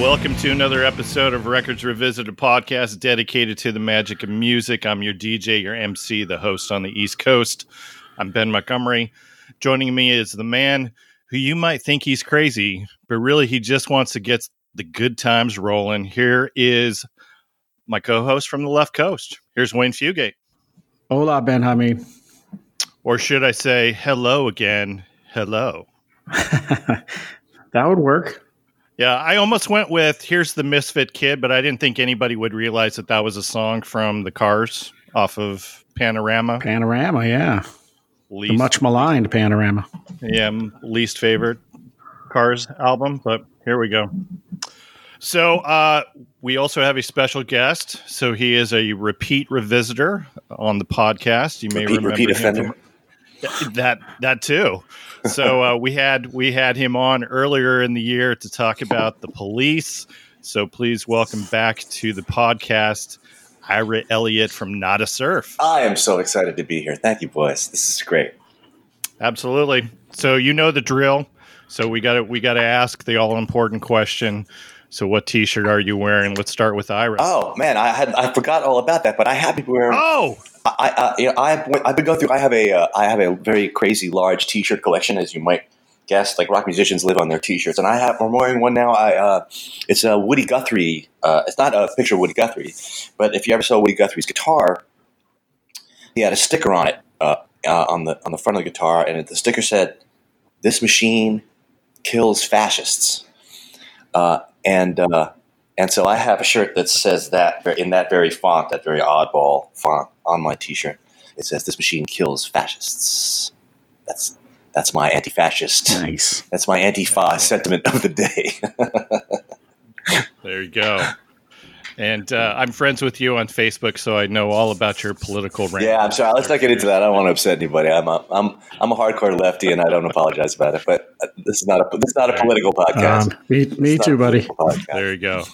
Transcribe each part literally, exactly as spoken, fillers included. Welcome to another episode of Records Revisited, a podcast dedicated to the magic of music. I'm your D J, your M C, the host on the East Coast. I'm Ben Montgomery. Joining me is the man who you might think he's crazy, but really he just wants to get the good times rolling. Here is my co-host from the left coast. Here's Wayne Fugate. Hola, Benjamin. Or should I say hello again? Hello. That would work. Yeah, I almost went with Here's the Misfit Kid, but I didn't think anybody would realize that that was a song from The Cars off of Panorama. Panorama, yeah. Least, the much maligned Panorama. Yeah, least favorite Cars album, but here we go. So uh, we also have a special guest. So he is a repeat revisitor on the podcast. You may repeat, remember repeat him offender. From- That that too. So uh, we had we had him on earlier in the year to talk about The Police. So please welcome back to the podcast, Ira Elliott from Nada Surf. I am so excited to be here. Thank you, boys. This is great. Absolutely. So you know the drill. So we got we got to ask the all important question. So what T-shirt are you wearing? Let's start with Ira. Oh man, I had I forgot all about that, but I have been wearing. Oh. I, I, you know, I've, I've been going through. I have a, uh, I have a very crazy large T-shirt collection, as you might guess. Like rock musicians live on their T-shirts, and I have. I'm wearing one now. I, uh, it's a Woody Guthrie. Uh, it's not a picture of Woody Guthrie, but if you ever saw Woody Guthrie's guitar, he had a sticker on it, uh, uh, on the on the front of the guitar, and the sticker said, "This machine kills fascists," uh, and. Uh, And so I have a shirt that says that in that very font, that very oddball font on my T-shirt. It says, "This machine kills fascists." That's that's my anti-fascist. Nice. That's my anti-fa sentiment of the day. There you go. And uh, I'm friends with you on Facebook, so I know all about your political rant. Yeah, I'm sorry. Let's not get into that. I don't want to upset anybody. I'm a, I'm I'm a hardcore lefty, and I don't apologize about it. But this is not a this is not a political podcast. Um, me me too, buddy. There you go.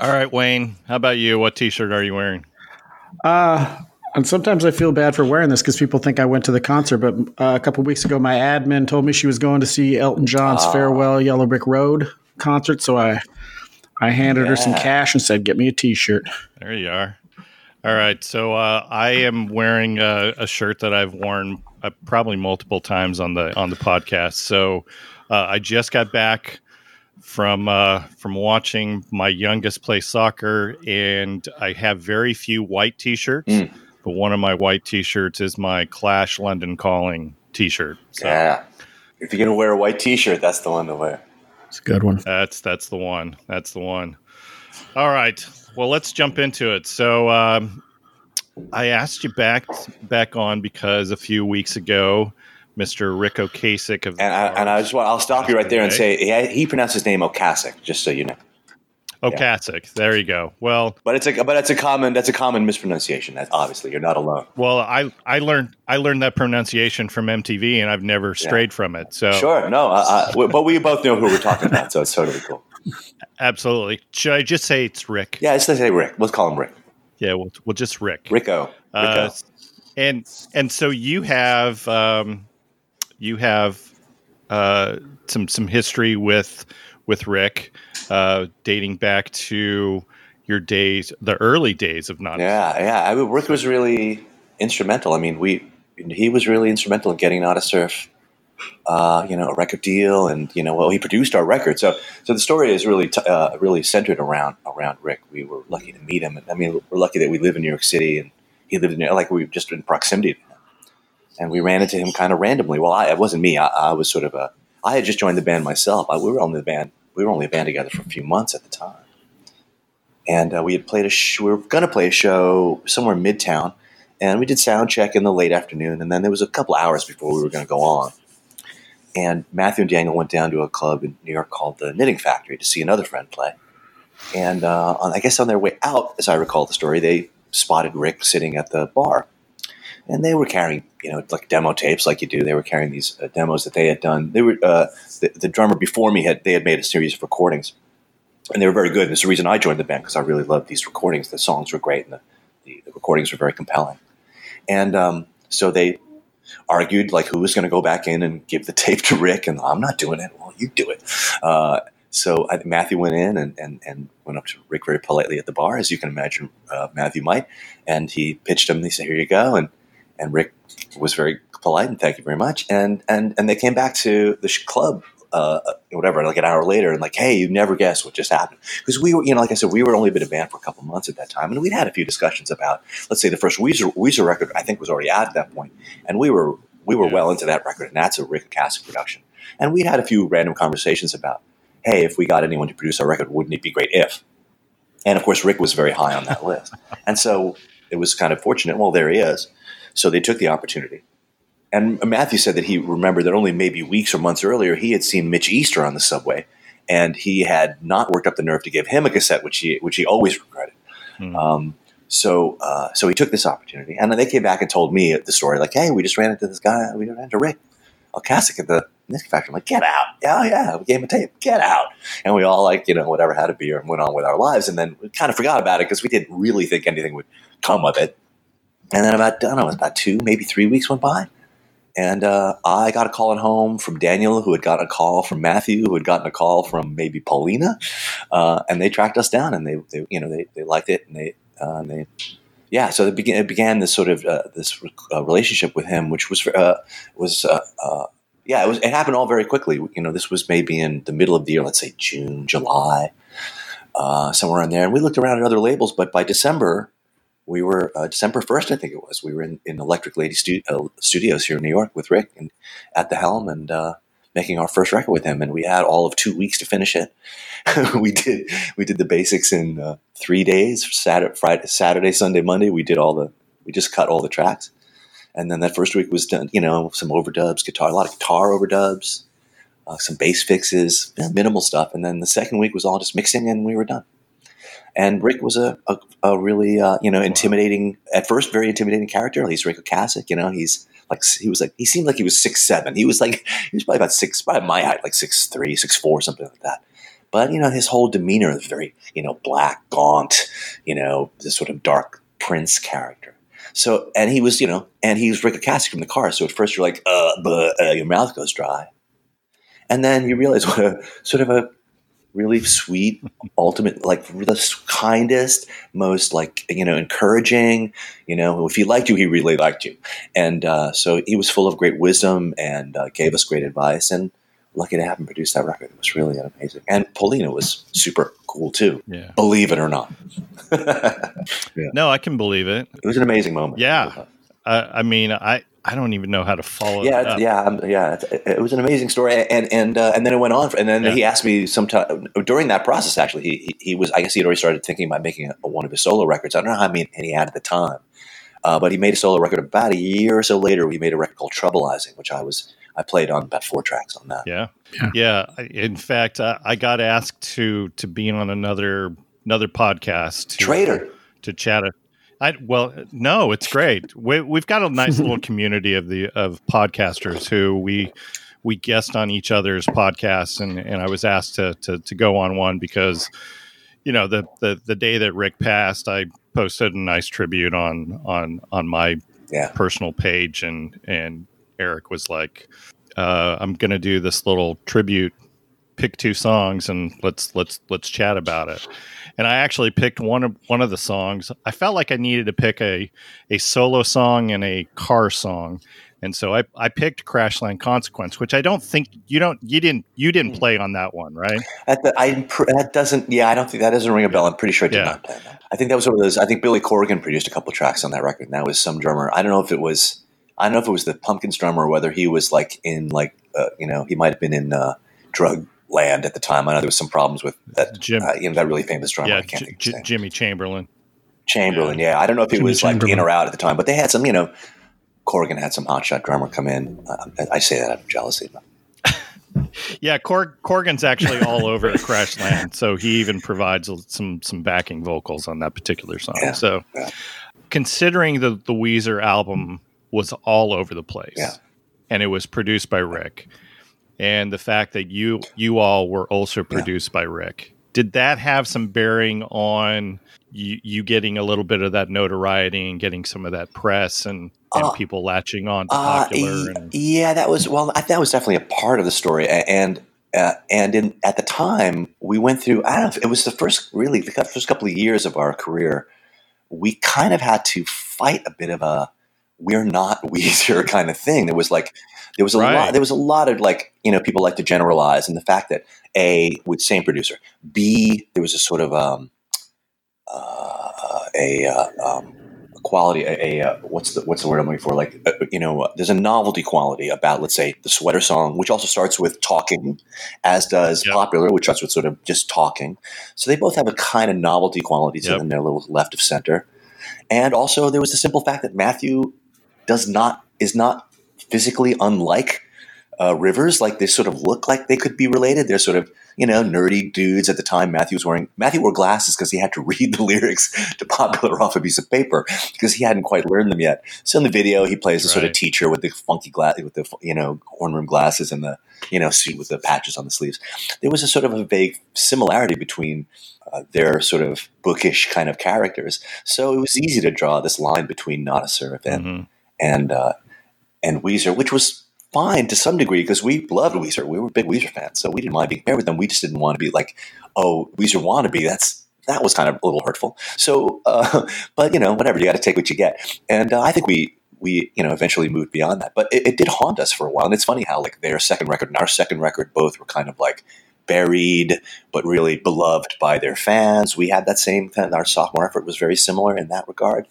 All right, Wayne. How about you? What T-shirt are you wearing? Uh and sometimes I feel bad for wearing this because people think I went to the concert. But uh, a couple of weeks ago, my admin told me she was going to see Elton John's uh, Farewell Yellow Brick Road concert, so I. I handed yeah. her some cash and said, "Get me a T-shirt." There you are. All right. So uh, I am wearing a, a shirt that I've worn uh, probably multiple times on the on the podcast. So uh, I just got back from uh, from watching my youngest play soccer, and I have very few white T-shirts. Mm. But one of my white T-shirts is my Clash London Calling T-shirt. So. Yeah. If you're gonna wear a white T-shirt, that's the one to wear. It's a good one. That's that's the one. That's the one. All right. Well, let's jump into it. So um, I asked you back back on because a few weeks ago, Mister Ric Ocasek of the and I, and I just want I'll stop you right there and say he, he pronounced his name Ocasek, just so you know. Ocasek. Yeah. There you go. Well, but it's a but it's a common that's a common mispronunciation. That's obviously you're not alone. Well, I, I learned I learned that pronunciation from M T V, and I've never strayed yeah. from it. So sure, no, I, I, but we both know who we're talking about, so it's totally cool. Absolutely. Should I just say it's Rick? Yeah, let's say Rick. Let's call him Rick. Yeah, we'll we'll just Rick. Rico. Rico. Uh, and and so you have um, you have uh, some some history with. With Rick, uh, dating back to your days, the early days of Nada. Yeah, yeah. I mean, Rick was really instrumental. I mean, we he was really instrumental in getting Nada Surf, uh, you know, a record deal, and you know, well, he produced our record. So, so the story is really, t- uh, really centered around around Rick. We were lucky to meet him. And, I mean, we're lucky that we live in New York City, and he lived in like we were just in proximity to him. And we ran into him kind of randomly. Well, I, it wasn't me. I, I was sort of a. I had just joined the band myself. I, we were on the band. We were only a band together for a few months at the time, and uh, we had played a. Sh- we were going to play a show somewhere in Midtown, and we did sound check in the late afternoon, and then there was a couple hours before we were going to go on. And Matthew and Daniel went down to a club in New York called the Knitting Factory to see another friend play, and uh, on, I guess on their way out, as I recall the story, they spotted Rick sitting at the bar, and they were carrying. You know, like demo tapes, like you do. They were carrying these uh, demos that they had done. They were uh, the, the drummer before me had they had made a series of recordings, and they were very good. And it's the reason I joined the band because I really loved these recordings. The songs were great, and the, the, the recordings were very compelling. And um, so they argued like who was going to go back in and give the tape to Rick, and I'm not doing it. Well, you do it. Uh, So I, Matthew went in and, and, and went up to Ric very politely at the bar, as you can imagine uh, Matthew might. And he pitched him. He said, here you go. And and Ric was very polite and thank you very much. And and, and they came back to the club, uh, whatever, like an hour later. And like, hey, you never guessed what just happened. Because we were, you know, like I said, we were only been a band for a couple months at that time. And we'd had a few discussions about, let's say the first Weezer, Weezer record, I think was already out at that point. And we were, we were yeah. well into that record. And that's a Ric Ocasek production. And we'd had a few random conversations about, hey, if we got anyone to produce our record, wouldn't it be great if? And of course, Ric was very high on that list. And so it was kind of fortunate. Well, there he is. So they took the opportunity. And Matthew said that he remembered that only maybe weeks or months earlier, he had seen Mitch Easter on the subway. And he had not worked up the nerve to give him a cassette, which he which he always regretted. Mm. Um, so uh, so he took this opportunity. And then they came back and told me the story, like, hey, we just ran into this guy. We ran into Ric Ocasek at the Nick Factory. I'm like, get out. Yeah, yeah. We gave him a tape. Get out. And we all, like, you know, whatever, had a beer and went on with our lives. And then we kind of forgot about it because we didn't really think anything would come of it. And then about, I don't know, about two, maybe three weeks went by. And uh, I got a call at home from Daniel, who had gotten a call from Matthew, who had gotten a call from maybe Paulina. Uh, and they tracked us down and they, they you know, they, they liked it. And they, uh, and they, yeah, so it began, it began this sort of, uh, this uh, relationship with him, which was, uh, was, uh, uh, Yeah, it was. It happened all very quickly. You know, this was maybe in the middle of the year, let's say June, July, uh, somewhere in there. And we looked around at other labels, but by December, we were uh, December first, I think it was. We were in, in Electric Lady stu- uh, Studios here in New York with Ric and at the helm, and uh, making our first record with him. And we had all of two weeks to finish it. we did. We did the basics in uh, three days: Saturday, Friday, Saturday, Sunday, Monday. We did all the. We just cut all the tracks. And then that first week was done, you know, some overdubs, guitar, a lot of guitar overdubs, uh, some bass fixes, minimal stuff. And then the second week was all just mixing and we were done. And Ric was a, a, a really, uh, you know, intimidating, wow. at first, very intimidating character. He's Ric Ocasek, you know, he's like, he was like, he seemed like he was six seven. He was like, he was probably about six, by my height, like six three, six four, something like that. But, you know, his whole demeanor is very, you know, black, gaunt, you know, this sort of dark prince character. So, and he was, you know, and he was Ric Ocasek from the Cars. So at first you're like, uh, but uh, your mouth goes dry. And then you realize what a sort of a really sweet, ultimate, like the kindest, most like, you know, encouraging, you know, if he liked you, he really liked you. And uh, so he was full of great wisdom and uh, gave us great advice. And lucky to have him produce that record. It was really amazing. And Paulina was super cool too. Yeah. Believe it or not. yeah. No, I can believe it. It was an amazing moment. Yeah. Uh, I mean, I, I don't even know how to follow yeah, it up. Yeah. Yeah. It, it was an amazing story. And, and, uh, and then it went on. For, and then yeah. he asked me sometime during that process, actually, he, he, he was, I guess he had already started thinking about making a, one of his solo records. I don't know how many he had at the time. Uh, but he made a solo record about a year or so later. We made a record called Troublizing, which I was, I played on about four tracks on that. Yeah. Yeah. yeah. In fact, I, I got asked to, to be on another, another podcast. To, Traitor. Uh, to chat. A, I, well, no, it's great. We, we've got a nice little community of the, of podcasters who we, we guest on each other's podcasts. And, and I was asked to, to, to go on one because, you know, the, the, the day that Ric passed, I posted a nice tribute on, on, on my yeah. personal page, and, and Eric was like, uh, I'm going to do this little tribute, pick two songs and let's, let's, let's chat about it. And I actually picked one of, one of the songs. I felt like I needed to pick a, a solo song and a car song. And so I, I picked Crashland Consequence, which I don't think you don't, you didn't, you didn't play on that one, right? At the, I, that doesn't, yeah, I don't think that doesn't ring a bell. I'm pretty sure I did yeah. not play that. I think that was one of those, I think Billy Corgan produced a couple tracks on that record. And that was some drummer. I don't know if it was, I don't know if it was the Pumpkins drummer or whether he was like in like, uh, you know, he might've been in uh, drug land at the time. I know there was some problems with that, Jim, uh, you know, that really famous drummer. Yeah, I can't J- think of J- Jimmy Chamberlain. Chamberlain. Yeah. yeah. I don't know if he Jimmy was like in or out at the time, but they had some, you know, Corgan had some hotshot drummer come in. Uh, I say that out of jealousy. yeah. Cor- Corgan's actually all over Crashland. So he even provides some, some backing vocals on that particular song. Yeah, so yeah. considering the, the Weezer album was all over the place yeah. and it was produced by Ric, and the fact that you, you all were also produced yeah. by Ric, did that have some bearing on you, you getting a little bit of that notoriety and getting some of that press and, and uh, people latching on to Popular? Uh, and- yeah, that was, well, I, that was definitely a part of the story. And Uh, and in, at the time, we went through, I don't know if it was the first, really, the first couple of years of our career, we kind of had to fight a bit of a we're not Weezer kind of thing. There was like, there was a right. lot, there was a lot of like, you know, people like to generalize, and the fact that A, with same producer, B, there was a sort of um, uh, a uh, um, quality, a, a uh, what's the what's the word I'm looking for? Like, uh, you know, uh, there's a novelty quality about, let's say, the Sweater Song, which also starts with talking, as does yep. Popular, which starts with sort of just talking. So they both have a kind of novelty quality to yep. them. They're a little left of center, and also there was the simple fact that Matthew does not is not physically unlike uh, Rivers. Like, they sort of look like they could be related. They're sort of, you know, nerdy dudes. At the time, Matthew was wearing Matthew wore glasses because he had to read the lyrics to Popular off a piece of paper because he hadn't quite learned them yet. So in the video, he plays the right. sort of teacher with the funky glass, with the, you know, horn rim glasses and the, you know, suit with the patches on the sleeves. There was a sort of a vague similarity between uh, their sort of bookish kind of characters. So it was easy to draw this line between Nada Surf and mm-hmm. and uh, and Weezer, which was fine to some degree because we loved Weezer. We were big Weezer fans, so we didn't mind being paired with them. We just didn't want to be like, oh, Weezer wannabe. That's that was kind of a little hurtful. So, uh, but you know, whatever. You got to take what you get. And uh, I think we we you know eventually moved beyond that. But it, it did haunt us for a while. And it's funny how like their second record and our second record both were kind of like buried, but really beloved by their fans. We had that same kind of, our sophomore effort was very similar in that regard.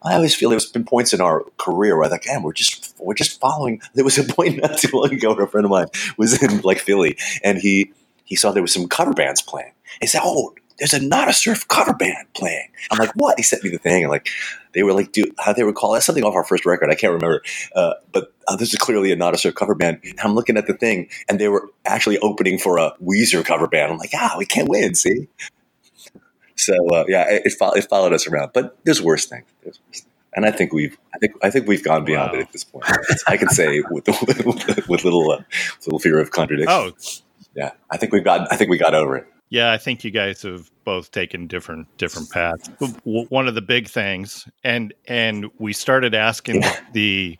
I always feel there's been points in our career where I like, man, we're just we're just following. There was a point not too long ago where a friend of mine was in like Philly, and he he saw there was some cover bands playing. He said, "Oh, there's a Nada Surf cover band playing." I'm like, "What?" He sent me the thing, and like they were like, "Dude, how they were called?" That's something off our first record. I can't remember, uh, but uh, this is clearly a Nada Surf cover band. And I'm looking at the thing, and they were actually opening for a Weezer cover band. I'm like, "Ah, we can't win, see." So uh, yeah, it, it, fo- it followed us around, but there's worse things, there's worse things. And I think we've, I think, I think we've gone beyond wow. it at this point. I can say with the, with little, uh, little fear of contradiction. Oh, yeah, I think we've got, I think we got over it. Yeah, I think you guys have both taken different different paths. One of the big things, and and we started asking yeah. the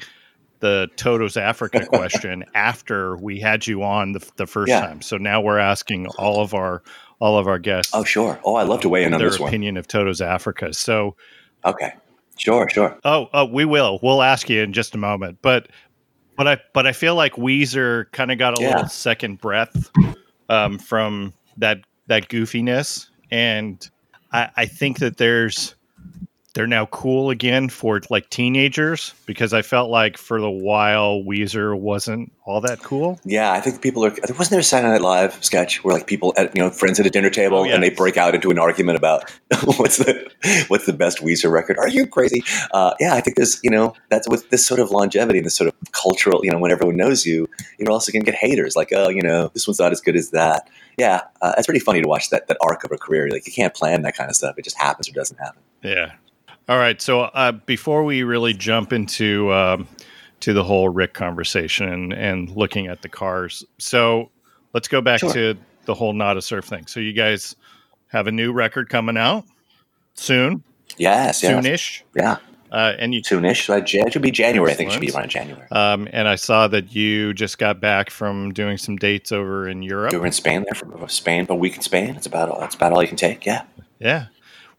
the Toto's Africa question after we had you on the, the first yeah. time. So now we're asking all of our. all of our guests. Oh, sure. Oh, I'd love to weigh in on this one. Their opinion of Toto's Africa. So, okay, sure, sure. Oh, oh, we will. We'll ask you in just a moment. But, but I, but I feel like Weezer kind of got a yeah. little second breath um, from that that goofiness, and I, I think that there's they're now cool again for like teenagers, because I felt like for the while Weezer wasn't all that cool. Yeah, I think people are. Wasn't there a Saturday Night Live sketch where like people, at, you know, friends at a dinner table, oh, yeah. and they break out into an argument about what's the what's the best Weezer record? Are you crazy? Uh, yeah, I think there's, you know, that's with this sort of longevity and this sort of cultural, you know, when everyone knows you, you're also gonna get haters like, oh, you know, this one's not as good as that. Yeah, uh, it's pretty funny to watch that that arc of a career. Like, you can't plan that kind of stuff; it just happens or doesn't happen. Yeah. All right. So uh, before we really jump into um, to the whole Ric conversation and, and looking at the Cars. So let's go back sure. to the whole Nada Surf thing. So you guys have a new record coming out soon. Yes. Soonish. Yes. Yeah. Uh, and you soonish. So it should be January. Excellent. I think it should be around January. Um, and I saw that you just got back from doing some dates over in Europe. You were in Spain there for Spain, a week in Spain. That's about all. That's about all you can take. Yeah. Yeah.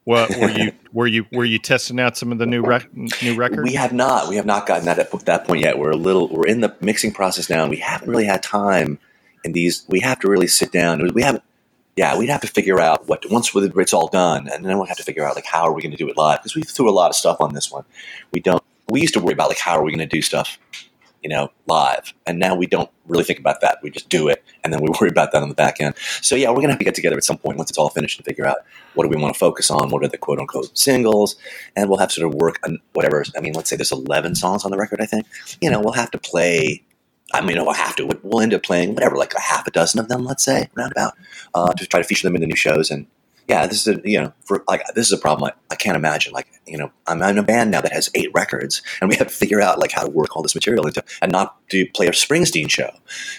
What, were you were you were you testing out some of the new rec- new records? We have not. We have not gotten that at that point yet. We're a little. We're in the mixing process now, and we haven't really had time. In these, we have to really sit down. We have, yeah, we'd have to figure out what once it's all done, and then we'll have to figure out like how are we going to do it live, because we threw a lot of stuff on this one. We don't. We used to worry about like how are we going to do stuff, you know, live, and now we don't really think about that. We just do it, and then we worry about that on the back end. So yeah, we're going to have to get together at some point once it's all finished and figure out what do we want to focus on, what are the quote-unquote singles, and we'll have sort of work on whatever. I mean, let's say there's eleven songs on the record, I think. You know, we'll have to play, I mean, we'll have to, we'll end up playing whatever, like a half a dozen of them, let's say, roundabout, uh, to try to feature them in the new shows and, yeah, this is a, you know, for, like, this is a problem I, I can't imagine. Like, you know, I'm in a band now that has eight records, and we have to figure out like how to work all this material into, and not do play a Springsteen show.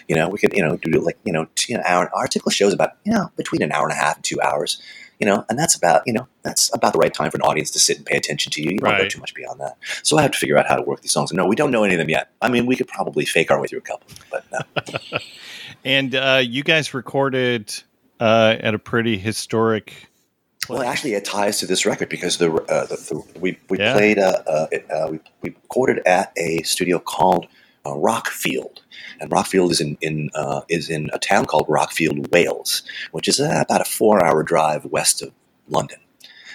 You know, we could, you know, do like, you know, two, an hour. Our typical show is about, you know, between an hour and a half and two hours. You know, and that's about, you know, that's about the right time for an audience to sit and pay attention to you. You don't right. go too much beyond that. So I have to figure out how to work these songs. And no, we don't know any of them yet. I mean, we could probably fake our way through a couple, but no. And uh, you guys recorded uh, at a pretty historic. Well, actually, it ties to this record because the, uh, the, the we we yeah. played uh, uh, uh, we we recorded at a studio called uh, Rockfield. And Rockfield is in, in uh, is in a town called Rockfield, Wales, which is uh, about a four-hour drive west of London,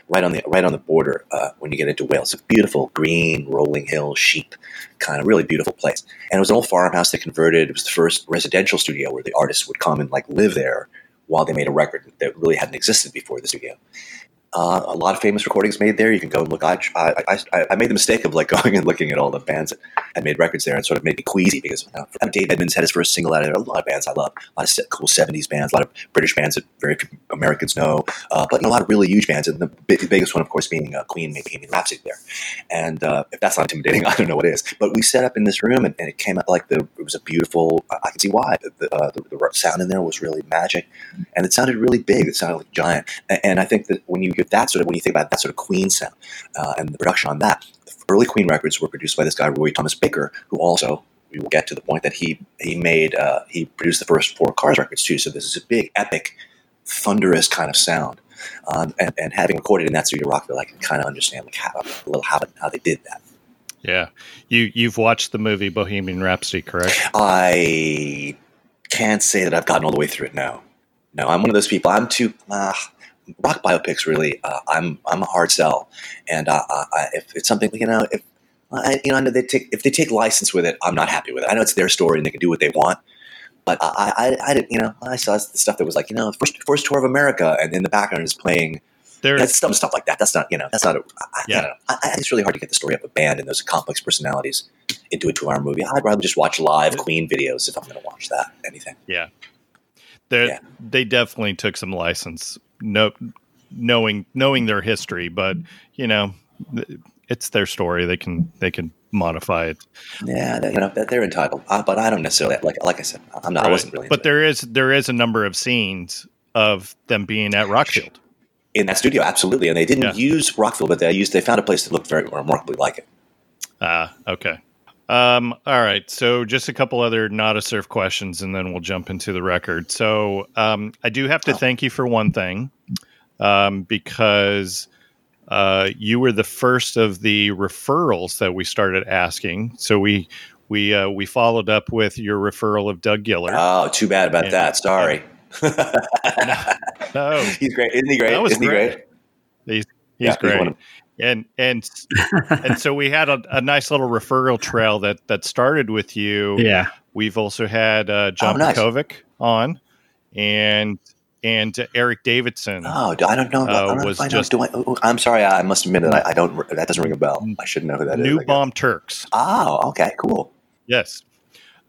right on the right on the border uh, when you get into Wales. It's a beautiful green, rolling hill, sheep, kind of really beautiful place. And it was an old farmhouse they converted. It was the first residential studio where the artists would come and like live there while they made a record that really hadn't existed before the studio. Uh, a lot of famous recordings made there. You can go and look. I, I, I, I made the mistake of like going and looking at all the bands that had made records there, and sort of made me queasy because you know, Dave Edmunds had his first single out of there. A lot of bands I love, a lot of cool seventies bands, a lot of British bands that very few Americans know, uh, but a lot of really huge bands. And the big, biggest one, of course, being uh, Queen, made Bohemian Rhapsody there. And uh, if that's not intimidating, I don't know what is. But we set up in this room, and, and it came out like the. It was a beautiful. I can see why the, uh, the the sound in there was really magic, and it sounded really big. It sounded like giant. And, and I think that when you. That sort of when you think about that sort of Queen sound uh, and the production on that, the early Queen records were produced by this guy Roy Thomas Baker, who also we will get to the point that he he made uh, he produced the first four Cars records too. So this is a big, epic, thunderous kind of sound. Um, and, and having recorded in that studio Rockville, I can kind of understand like how a little how how they did that. Yeah, you you've watched the movie Bohemian Rhapsody, correct? I can't say that I've gotten all the way through it. No, no, I'm one of those people. I'm too. Uh, Rock biopics, really. Uh, I'm I'm a hard sell, and uh, I, if it's something you know, if I, you know, I know they take if they take license with it, I'm not happy with it. I know it's their story and they can do what they want, but I I, I didn't you know I saw the stuff that was like you know first first tour of America, and in the background is playing that's some stuff like that. That's not you know that's not a, I, yeah. I don't know. I, it's really hard to get the story of a band and those complex personalities into a two-hour movie. I'd rather just watch live Queen videos if I'm going to watch that anything. Yeah, they yeah. they definitely took some license. No, knowing knowing their history, but you know, it's their story. They can they can modify it. Yeah, they, you know, they're entitled. Uh, but I don't necessarily like like I said, I'm not. Right. I wasn't really. But there it. is there is a number of scenes of them being at Rockfield in that studio, absolutely. And they didn't yeah. use Rockfield, but they used they found a place that looked very remarkably like it. Ah, uh, okay. Um, all right. So just a couple other Nada Surf questions and then we'll jump into the record. So, um, I do have to oh. thank you for one thing, um, because, uh, you were the first of the referrals that we started asking. So we, we, uh, we followed up with your referral of Doug Gillard. Oh, too bad about and, that. Sorry. no, no, he's great. Isn't he great? Isn't he great? He's, he's yeah, great. He's And and and so we had a, a nice little referral trail that, that started with you. Yeah, we've also had uh, John oh, nice. Pekovic on, and and Eric Davidson. Oh, I don't know. About, uh, I don't, was I just. Do I, oh, I'm sorry. I must admit that I, I don't. That doesn't ring a bell. I should know who that New is. New Bomb Turks. Oh, okay, cool. Yes,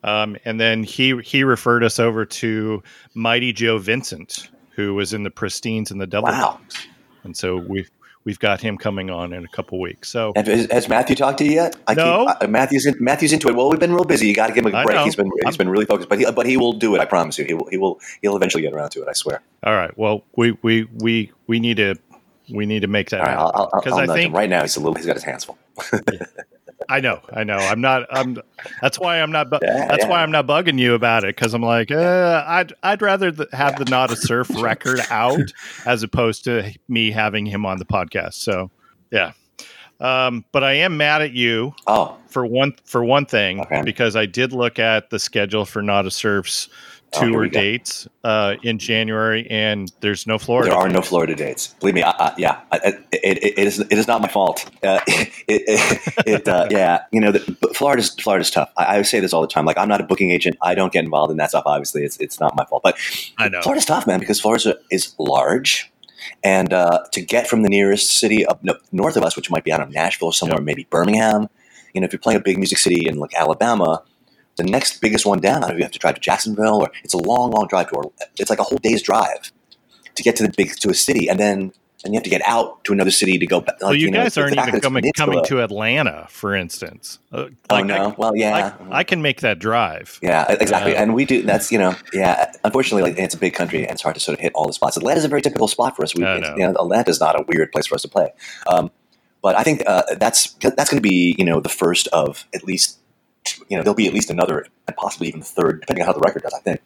um, and then he he referred us over to Mighty Joe Vincent, who was in the Pristines and the Double wow. Dogs, and so we. We've got him coming on in a couple weeks. So has, has Matthew talked to you yet? I no, keep, uh, Matthew's in, Matthew's into it. Well, we've been real busy. You got to give him a break. He's been he's I'm, been really focused, but he, but he will do it. I promise you. He will he will he'll eventually get around to it. I swear. All right. Well, we we we, we need to we need to make that happen. Right, because I think right now he's a little he's got his hands full. yeah. I know, I know. I'm not. I'm. That's why I'm not. Bu- yeah, that's yeah. why I'm not bugging you about it because I'm like, uh, I'd I'd rather th- have yeah. the Nada Surf record out as opposed to me having him on the podcast. So, yeah. Um, but I am mad at you. Oh. for one for one thing okay. because I did look at the schedule for Nada Surf's tour oh, dates uh, in January, and there's no Florida. There are dates. no Florida dates. Believe me, I, I, yeah, I, I, it, it, it is. It is not my fault. Uh, it, it, it uh, yeah, you know, the, but Florida's Florida's tough. I, I say this all the time. Like, I'm not a booking agent. I don't get involved in that stuff. Obviously, it's it's not my fault. But I know Florida's tough, man, because Florida is large. And uh, to get from the nearest city up no, north of us, which might be, I don't know, Nashville or somewhere, yep. maybe Birmingham, you know, if you're playing a big music city in like Alabama, the next biggest one down, you have to drive to Jacksonville, or it's a long, long drive to, or it's like a whole day's drive to get to the big to a city, and then and you have to get out to another city to go back. Well, like, you, you guys know, aren't even coming, coming to Atlanta, for instance. Uh, like, oh no! I, well, yeah, I, I can make that drive. Yeah, exactly. Uh, and we do. That's you know, yeah. Unfortunately, like, it's a big country, and it's hard to sort of hit all the spots. Atlanta's a very typical spot for us. We, you know, Atlanta's not a weird place for us to play. Um, but I think uh, that's that's going to be you know the first of at least you know there'll be at least another and possibly even third, depending on how the record does. I think.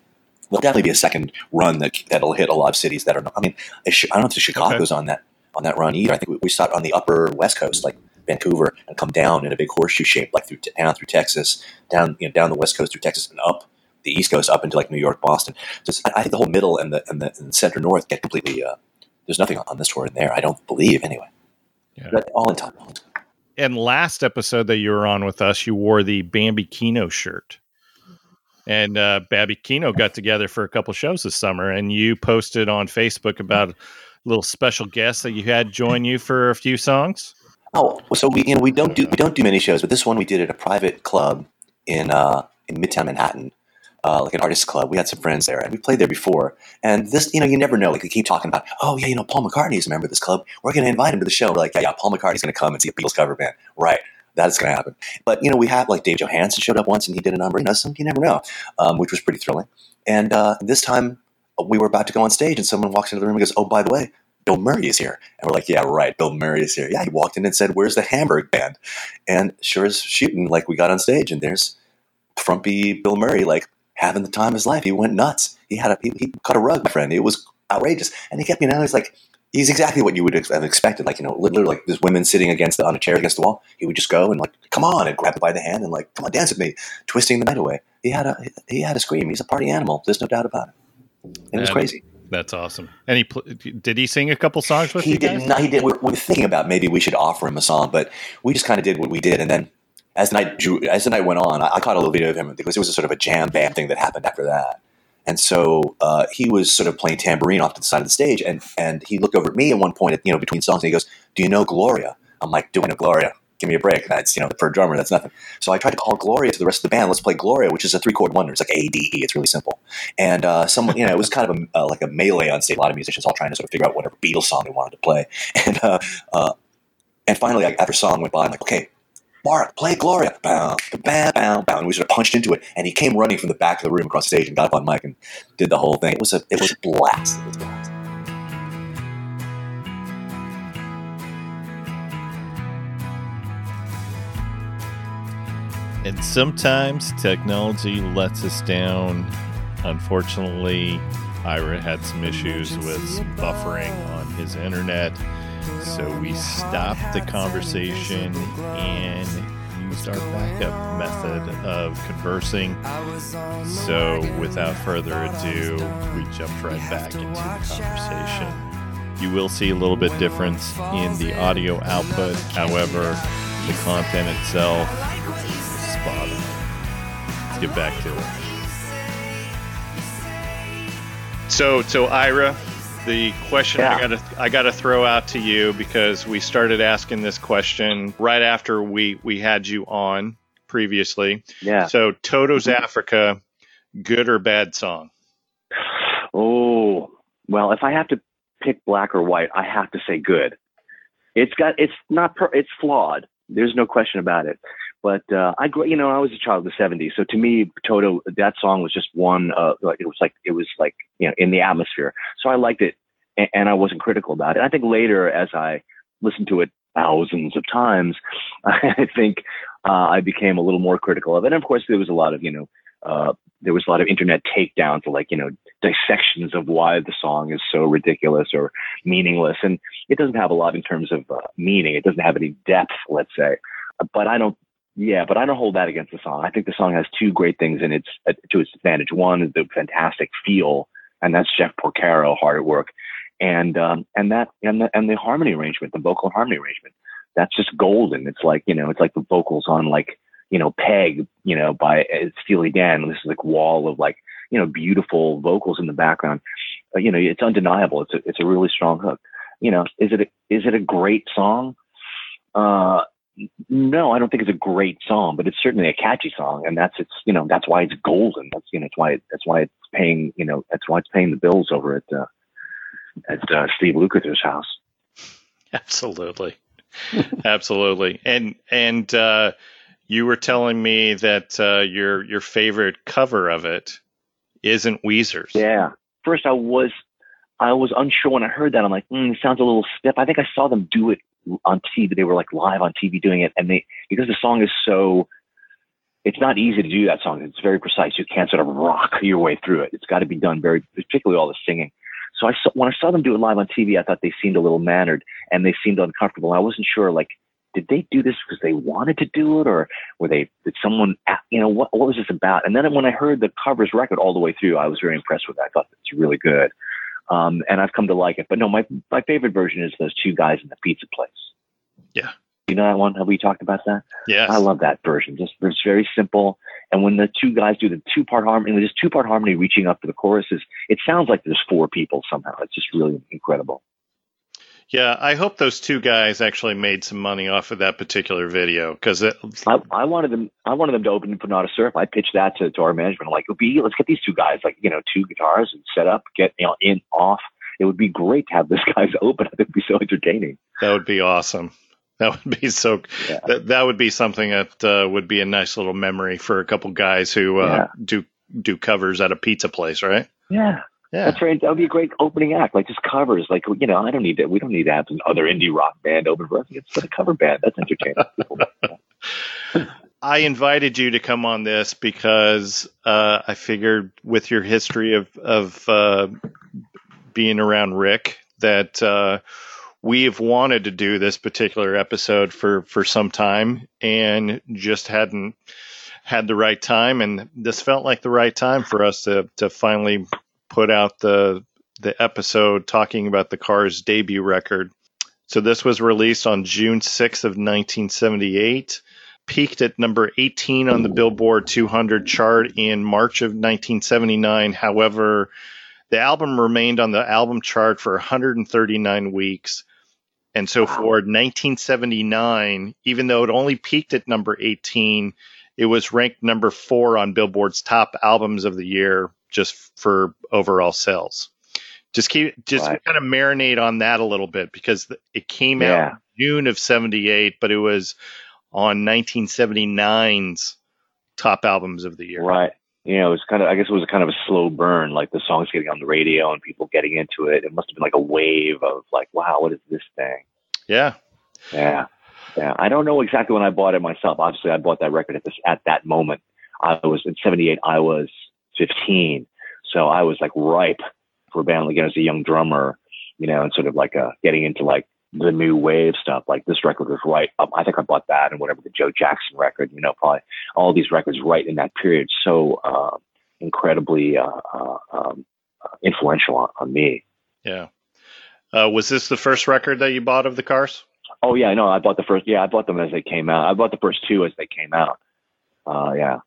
There'll definitely be a second run that that'll hit a lot of cities that are not. I mean, I don't know if Chicago's okay. on that on that run either. I think we, we saw it on the upper West Coast, like Vancouver, and come down in a big horseshoe shape, like through down through Texas, down you know down the West Coast through Texas, and up the East Coast, up into like New York, Boston. So I, I think the whole middle and the and the, and the center north get completely. Uh, there's nothing on, on this tour in there. I don't believe anyway. Yeah. But all in time. All in time. And last episode that you were on with us, you wore the Bambi Kino shirt. And uh, Bambi Kino got together for a couple shows this summer, and you posted on Facebook about a little special guest that you had join you for a few songs. Oh, so we you know we don't do we don't do many shows, but this one we did at a private club in uh, in Midtown Manhattan, uh, like an artist club. We had some friends there, and we played there before. And this, you know, you never know. Like they keep talking about, oh yeah, you know, Paul McCartney is a member of this club. We're going to invite him to the show. We're like, yeah, yeah, Paul McCartney's going to come and see a Beatles cover band, right? That's going to happen. But, you know, we have like Dave Johansen showed up once and he did a number. You know, some, you never know, um, which was pretty thrilling. And uh, this time we were about to go on stage and someone walks into the room and goes, oh, by the way, Bill Murray is here. And we're like, yeah, right. Bill Murray is here. Yeah. He walked in and said, where's the Hamburg band? And sure as shooting, like we got on stage and there's frumpy Bill Murray, like having the time of his life. He went nuts. He had a, he, he cut a rug, my friend. It was outrageous. And he kept, you know, he's like, he's exactly what you would have expected. Like, you know, literally like there's women sitting against the, on a chair against the wall. He would just go and like, come on, and grab it by the hand and like, come on, dance with me, twisting the night away. He had a, he had a scream. He's a party animal. There's no doubt about it. And it was crazy. That's awesome. And he, pl- did he sing a couple songs with he you did, guys? No, he did. We were thinking about maybe we should offer him a song, but we just kind of did what we did. And then as the night drew, as the night went on, I, I caught a little video of him because it was a sort of a jam band thing that happened after that. And so uh, he was sort of playing tambourine off to the side of the stage, and and he looked over at me at one point, at, you know, between songs, and he goes, "Do you know Gloria?" I'm like, "Do I know Gloria? Give me a break." That's you know, for a drummer, that's nothing. So I tried to call Gloria to the rest of the band. Let's play Gloria, which is a three chord wonder. It's like A D E. It's really simple. And uh, someone, you know, it was kind of a, uh, like a melee on stage. A lot of musicians all trying to sort of figure out whatever Beatles song they wanted to play. And uh, uh, and finally, like, after song went by, I'm like, "Okay, Mark, play Gloria." Bow, bow, bow, bow. And we sort of punched into it, and he came running from the back of the room across the stage and got up on mic and did the whole thing. It was a, it was a blast. It was a blast. And sometimes technology lets us down. Unfortunately, Ira had some issues with some buffering on his internet. So we stopped the conversation and used our backup method of conversing. So without further ado, we jumped right back into the conversation. You will see a little bit difference in the audio output. However, the content itself is spot on. Let's get back to it. So, so Ira... The question yeah. I gotta I gotta throw out to you, because we started asking this question right after we, we had you on previously. Yeah. So Toto's mm-hmm. Africa, good or bad song? Oh well, if I have to pick black or white, I have to say good. It's got it's not per, it's flawed. There's no question about it. But uh, I grew, you know, I was a child of the seventies, so to me, Toto, that song was just one. Uh, it was like it was like you know, in the atmosphere. So I liked it, and, and I wasn't critical about it. I think later, as I listened to it thousands of times, I think uh, I became a little more critical of it. And of course, there was a lot of you know, uh, there was a lot of internet takedowns, like you know, dissections of why the song is so ridiculous or meaningless, and it doesn't have a lot in terms of uh, meaning. It doesn't have any depth, let's say. But I don't. Yeah, but I don't hold that against the song. I think the song has two great things in its uh, to its advantage. One is the fantastic feel, and that's Jeff Porcaro hard at work, and um, and that and the and the harmony arrangement, the vocal harmony arrangement, that's just golden. It's like you know, it's like the vocals on like you know Peg, you know by Steely Dan. This is like wall of like you know beautiful vocals in the background. Uh, you know, it's undeniable. It's a it's a really strong hook. You know, is it a, is it a great song? Uh. No, I don't think it's a great song, but it's certainly a catchy song, and that's it's you know that's why it's golden. That's you know that's why it, that's why it's paying you know that's why it's paying the bills over at uh, at uh, Steve Lukather's house. Absolutely. Absolutely. And, and, uh, you were telling me that, uh, your, your favorite cover of it isn't Weezer's. Yeah. First I was, I was unsure when I heard that. I'm like, mm, it sounds a little stiff. I think I saw them do it on T V. They were like live on T V doing it. And they, because the song is so, it's not easy to do that song. It's very precise. You can't sort of rock your way through it. It's got to be done very, particularly all the singing. So I saw, when I saw them do it live on T V, I thought they seemed a little mannered and they seemed uncomfortable. I wasn't sure, like, did they do this because they wanted to do it, or were they, did someone, you know, what, what was this about? And then when I heard the covers record all the way through, I was very impressed with it. I thought it's really good. Um, and I've come to like it, but no, my, my favorite version is those two guys in the pizza place. Yeah. You know that one? Have we talked about that? Yeah. I love that version. Just, it's very simple. And when the two guys do the two-part harmony, there's two-part harmony reaching up to the choruses, it sounds like there's four people somehow. It's just really incredible. Yeah, I hope those two guys actually made some money off of that particular video, because I, I wanted them. I wanted them to open for Nada Surf. I pitched that to, to our management. I'm like, it'll be, let's get these two guys, like, you know, two guitars and set up, get, you know, in, off. It would be great to have those guys open. I think it'd be so entertaining. That would be awesome. That would be so. Yeah. That, that would be something that uh, would be a nice little memory for a couple guys who uh, yeah. do do covers at a pizza place, right? Yeah, yeah. That's right. That would be a great opening act, like just covers. Like, you know, I don't need to, we don't need to have some other indie rock band open for us. It's a cover band. That's entertaining. I invited you to come on this because uh, I figured, with your history of of uh, being around Ric, that. Uh, We've wanted to do this particular episode for, for some time and just hadn't had the right time. And this felt like the right time for us to, to finally put out the the episode talking about the Cars' debut record. So this was released on June sixth of nineteen seventy-eight, peaked at number eighteen on the Billboard two hundred chart in March of nineteen seventy-nine. However, the album remained on the album chart for one hundred thirty-nine weeks. And so for nineteen seventy-nine, even though it only peaked at number eighteen, it was ranked number four on Billboard's top albums of the year, just for overall sales. Just keep, just right. kind of marinate on that a little bit, because it came yeah. out in June of seventy-eight, but it was on nineteen seventy-nine's top albums of the year. Right. You know, it was kind of, I guess it was kind of a slow burn, like the songs getting on the radio and people getting into it. It must have been like a wave of like, wow, what is this thing? Yeah. Yeah. Yeah. I don't know exactly when I bought it myself. Obviously, I bought that record at this, at that moment. I was in seventy-eight. I was fifteen. So I was like ripe for a band, like, you know, as a young drummer, you know, and sort of like a, getting into like the new wave stuff. Like, this record was right up. I think I bought that and whatever, the Joe Jackson record, you know, probably all these records right in that period. So uh, incredibly uh, uh, um, influential on, on me. Yeah. Uh, was this the first record that you bought of the Cars? Oh yeah, no, I bought the first. Yeah, I bought them as they came out. I bought the first two as they came out. Uh, yeah.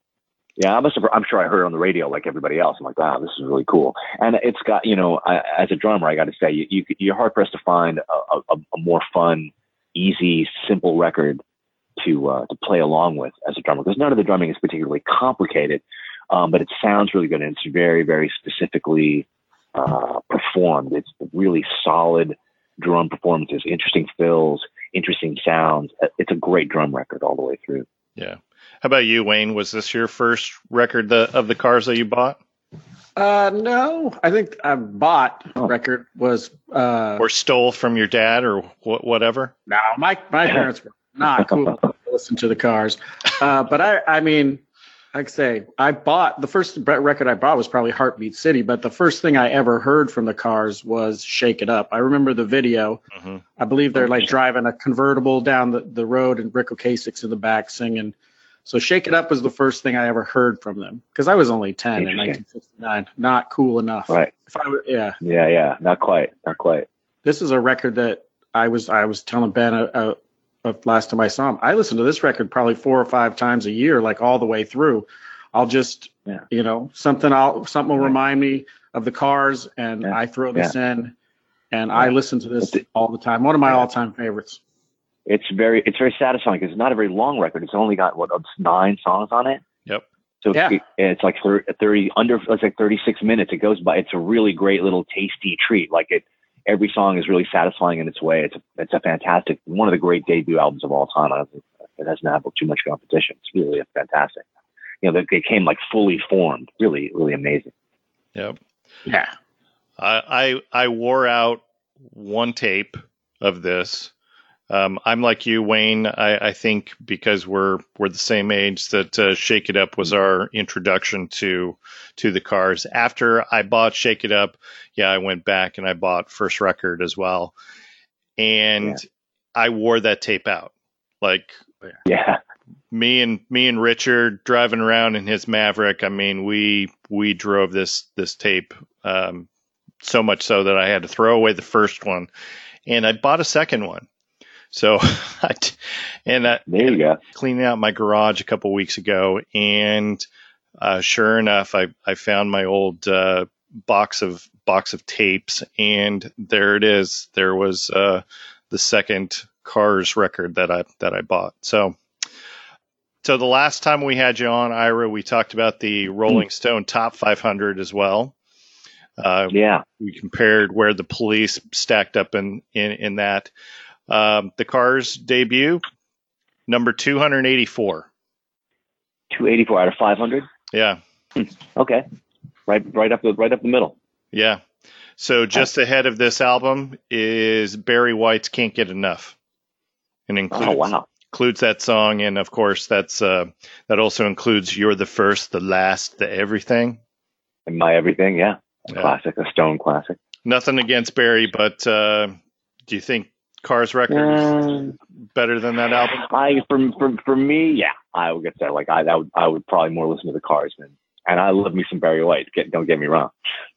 Yeah, I must have, I'm sure I heard it on the radio like everybody else. I'm like, wow, this is really cool. And it's got, you know, I, as a drummer, I got to say, you, you, you're hard pressed to find a, a, a more fun, easy, simple record to uh, to play along with as a drummer, because none of the drumming is particularly complicated, um, but it sounds really good, and it's very, very specifically uh, performed. It's really solid drum performances, interesting fills, interesting sounds. It's a great drum record all the way through. Yeah. How about you, Wayne? Was this your first record the, of the Cars that you bought? Uh, no, I think I bought oh. record was uh, or stole from your dad or wh- whatever. No, my my parents were not cool to listen to the Cars, uh, but I I mean, like I say, I bought the first record I bought was probably Heartbeat City, but the first thing I ever heard from the Cars was Shake It Up. I remember the video. Mm-hmm. I believe they're like driving a convertible down the, the road and Ric Ocasek's in the back singing. So Shake It Up was the first thing I ever heard from them, because I was only ten in nineteen sixty-nine. Not cool enough. Right. If I were, yeah. Yeah, yeah. Not quite. Not quite. This is a record that I was I was telling Ben uh, uh, last time I saw him, I listened to this record probably four or five times a year, like all the way through. I'll just, yeah. you know, something I'll something will right. remind me of the Cars, and yeah. I throw this yeah. in, and yeah. I listen to this the, all the time. One of my yeah. all-time favorites. It's very, it's very satisfying, because it's not a very long record. It's only got what, nine songs on it. Yep. So yeah. it, it's like thirty, under, it's like thirty-six minutes. It goes by. It's a really great little tasty treat. Like it, every song is really satisfying in its way. It's a, it's a fantastic, one of the great debut albums of all time. I don't think it doesn't have too much competition. It's really a fantastic. You know, they, they came like fully formed. Really, really amazing. Yep. Yeah. I I, I wore out one tape of this. Um, I'm like you, Wayne. I, I think because we're we're the same age that uh, Shake It Up was our introduction to to the Cars. After I bought Shake It Up, yeah, I went back and I bought First Record as well, and yeah. I wore that tape out. Like, yeah, me and me and Richard driving around in his Maverick. I mean, we we drove this this tape um, so much so that I had to throw away the first one, and I bought a second one. So, and I, there you go. Cleaning out my garage a couple of weeks ago, and uh, sure enough, I, I found my old uh, box of box of tapes, and there it is. There was uh, the second Cars record that I that I bought. So, so the last time we had you on, Ira, we talked about the Rolling mm-hmm. Stone Top five hundred as well. Uh, yeah, we compared where the Police stacked up in in, in that. Um, the Cars debut, number two hundred eighty-four. two hundred eighty-four out of five hundred? Yeah. Okay. Right right up the right up the middle. Yeah. So just oh. ahead of this album is Barry White's Can't Get Enough. And includes, oh, wow. includes that song, and of course that's uh, that also includes You're the First, the Last, the Everything. And My Everything, yeah. A yeah. classic, a Stone classic. Nothing against Barry, but uh, do you think Cars records um, better than that album? I for, for for me, yeah, I would get that. Like I, I would I would probably more listen to the Cars than, and I love me some Barry White. Get, don't get me wrong,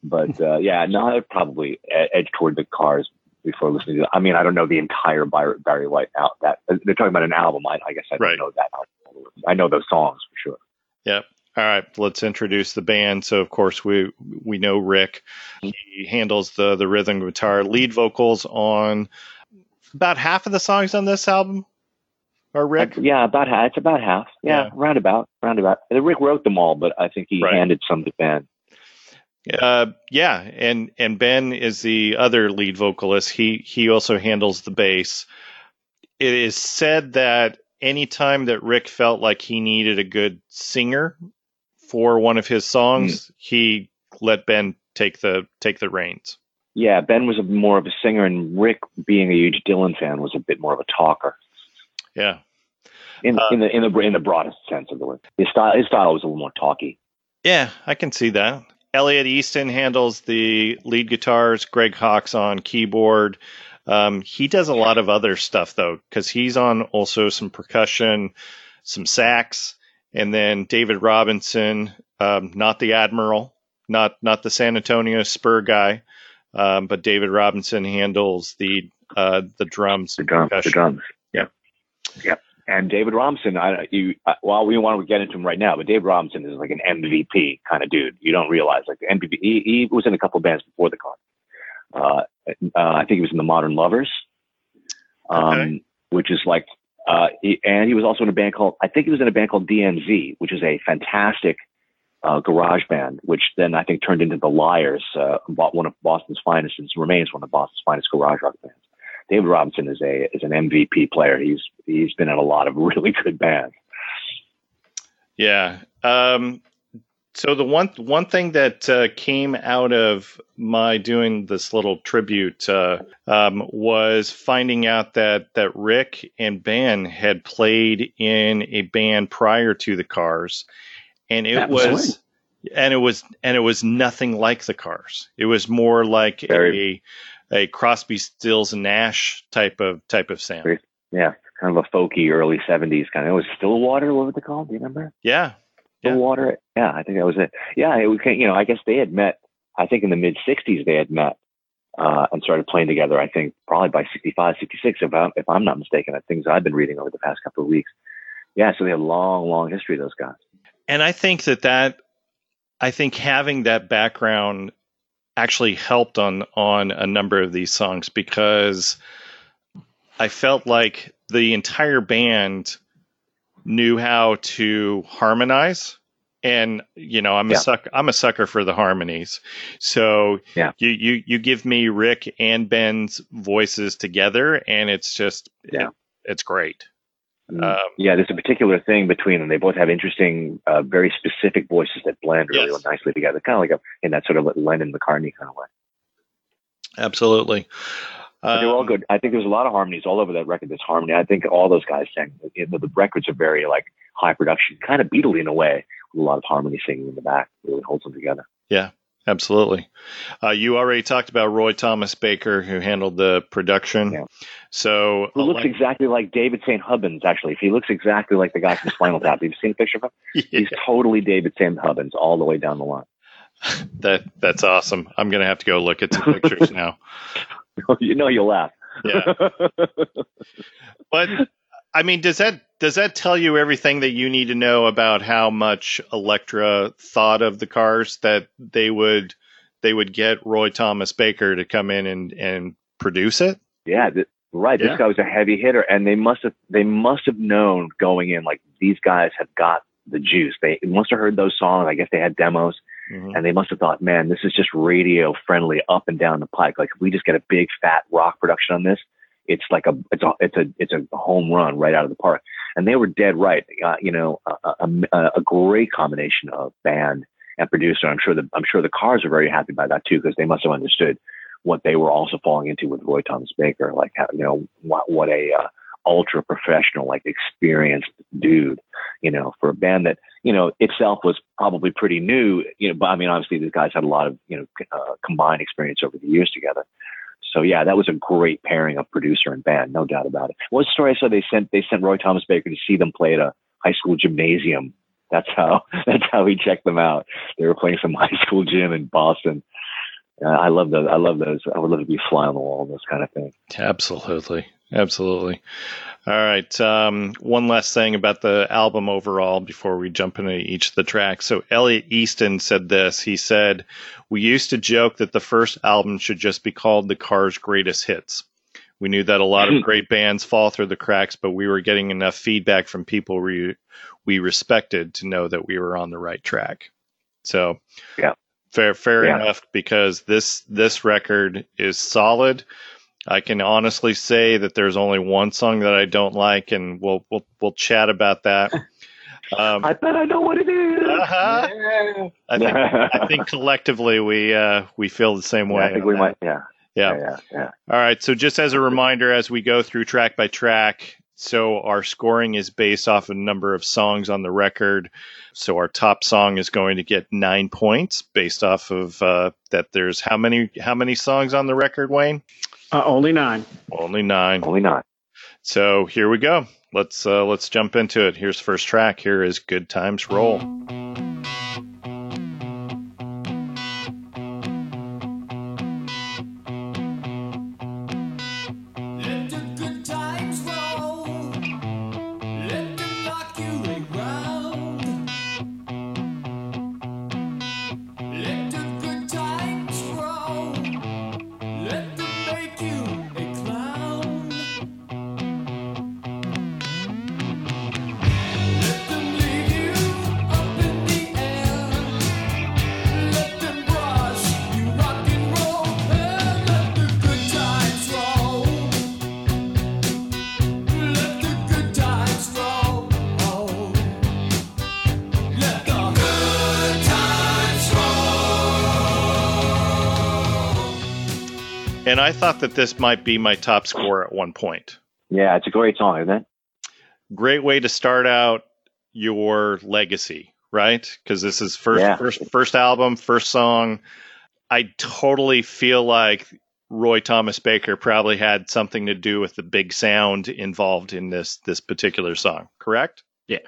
but uh, yeah, no, I would probably edge toward the Cars before listening to. I mean, I don't know the entire Barry, Barry White out that they're talking about an album. I, I guess I don't right. know that album. I know those songs for sure. Yep. All right, let's introduce the band. So, of course, we we know Ric. He handles the the rhythm guitar, lead vocals on. About half of the songs on this album are Ric? Yeah, about half. It's about half. Yeah, yeah. roundabout, roundabout. Ric wrote them all, but I think he right. handed some to Ben. Uh, yeah, and and Ben is the other lead vocalist. He he also handles the bass. It is said that any time that Ric felt like he needed a good singer for one of his songs, mm. he let Ben take the take the reins. Yeah, Ben was a, more of a singer, and Ric, being a huge Dylan fan, was a bit more of a talker. Yeah, in, uh, in the in the in the broadest sense of the word, his style his style was a little more talky. Yeah, I can see that. Elliot Easton handles the lead guitars. Greg Hawkes on keyboard. Um, he does a lot of other stuff though, because he's on also some percussion, some sax, and then David Robinson, um, not the Admiral, not not the San Antonio Spur guy. Um, but David Robinson handles the uh, the drums. The drums. The drums. Yeah. Yeah. And David Robinson, I, you, uh, well, we want to get into him right now, but David Robinson is like an M V P kind of dude. You don't realize. Like the M V P, he, he was in a couple of bands before the Cars. Uh, uh, I think he was in the Modern Lovers, um, okay. which is like, uh, he, and he was also in a band called, I think he was in a band called D N Z, which is a fantastic Uh, garage band, which then I think turned into the Liars, uh, bought one of Boston's finest and remains one of Boston's finest garage rock bands. David Robinson is a is an M V P player. He's he's been in a lot of really good bands. Yeah. Um, so the one one thing that uh, came out of my doing this little tribute uh, um, was finding out that that Ric and Ben had played in a band prior to the Cars. And it was, was and it was, and it was nothing like the Cars. It was more like very, a, a Crosby, Stills and Nash type of, type of sound. Very, yeah. Kind of a folky early seventies kind of, it was Still Water. What was it called? Do you remember? Yeah. Still yeah. Water. Yeah. I think that was it. Yeah. It was, you know, I guess they had met, I think in the mid sixties they had met, uh, and started playing together. I think probably by sixty-five, sixty-six, if I'm, if I'm not mistaken, the things I've been reading over the past couple of weeks. Yeah. So they had a long, long history, those guys. And I think that that, I think having that background actually helped on, on a number of these songs, because I felt like the entire band knew how to harmonize And, you know, I'm yeah. a sucker, I'm a sucker for the harmonies. So yeah. you, you, you give me Rick and Ben's voices together and it's just, yeah. it, it's great. Um, yeah, there's a particular thing between them. They both have interesting, uh, very specific voices that blend really yes. nicely together, kind of like a, in that sort of Lennon-McCartney kind of way. Absolutely. Um, they're all good. I think there's a lot of harmonies all over that record. There's harmony. I think all those guys sang. It, the records are very like high production, kind of Beatle in a way, with a lot of harmony singing in the back. It really holds them together. Yeah, absolutely. Uh, you already talked about Roy Thomas Baker, who handled the production. Yeah. So who looks like, exactly like David Saint Hubbins, actually. If he looks exactly like the guy from Spinal Tap, have you seen a picture of him? Yeah. He's totally David Saint Hubbins all the way down the line. That that's awesome. I'm going to have to go look at some pictures now. You know, you'll laugh. Yeah. But I mean, does that does that tell you everything that you need to know about how much Elektra thought of the Cars, that they would they would get Roy Thomas Baker to come in and, and produce it? Yeah, th- right. Yeah. This guy was a heavy hitter, and they must have they must have known going in, like, these guys have got the juice. They must have heard those songs. I guess they had demos. Mm-hmm. And they must have thought, man, this is just radio friendly up and down the pike. Like, if we just get a big fat rock production on this, it's like a it's a it's a it's a home run right out of the park. And they were dead right. Uh, you know, a, a, a great combination of band and producer. I'm sure the I'm sure the Cars are very happy by that too, because they must have understood what they were also falling into with Roy Thomas Baker. Like, how, you know, what what a uh, ultra professional, like, experienced dude, you know, for a band that, you know, itself was probably pretty new, you know, but I mean, obviously these guys had a lot of, you know, uh, combined experience over the years together. So yeah, that was a great pairing of producer and band. No doubt about it. One story I saw, they sent, they sent Roy Thomas Baker to see them play at a high school gymnasium. That's how, that's how he checked them out. They were playing some high school gym in Boston. Uh, I love those. I love those. I would love to be fly on the wall and those kind of things. Absolutely. Absolutely. All right. Um, one last thing about the album overall before we jump into each of the tracks. So Elliot Easton said this. He said, "We used to joke that the first album should just be called The Cars' Greatest Hits. We knew that a lot of great bands fall through the cracks, but we were getting enough feedback from people we, we respected to know that we were on the right track." So yeah, fair, fair yeah. enough, because this, this record is solid. I can honestly say that there's only one song that I don't like, and we'll we'll we'll chat about that. Um, I bet I know what it is. Uh-huh. Yeah. I think I think collectively we uh, we feel the same way. Yeah, I think we that. might. Yeah. Yeah. Yeah, yeah, yeah. All right. So just as a reminder, as we go through track by track, so our scoring is based off a number of songs on the record. So our top song is going to get nine points based off of uh, that. There's how many how many songs on the record, Wayne? Uh, only nine. Only nine. Only nine. So here we go. Let's uh, let's jump into it. Here's the first track. Here is Good Times Roll. And I thought that this might be my top score at one point. Yeah, it's a great song, isn't it? Great way to start out your legacy, right? Because this is first, yeah. first, first album, first song. I totally feel like Roy Thomas Baker probably had something to do with the big sound involved in this this particular song. Correct? Yeah.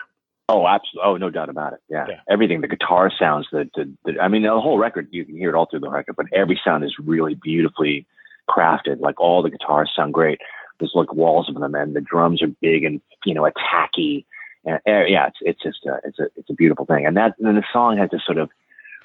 Oh, absolutely. Oh, no doubt about it. Yeah. yeah. Everything, the guitar sounds, the, the, the I mean, the whole record, you can hear it all through the record, but every sound is really beautifully crafted. Like, all the guitars sound great. There's like walls of them, and the drums are big and, you know, attacky. And yeah, it's it's just a, it's a it's a beautiful thing. And that and the song has this sort of,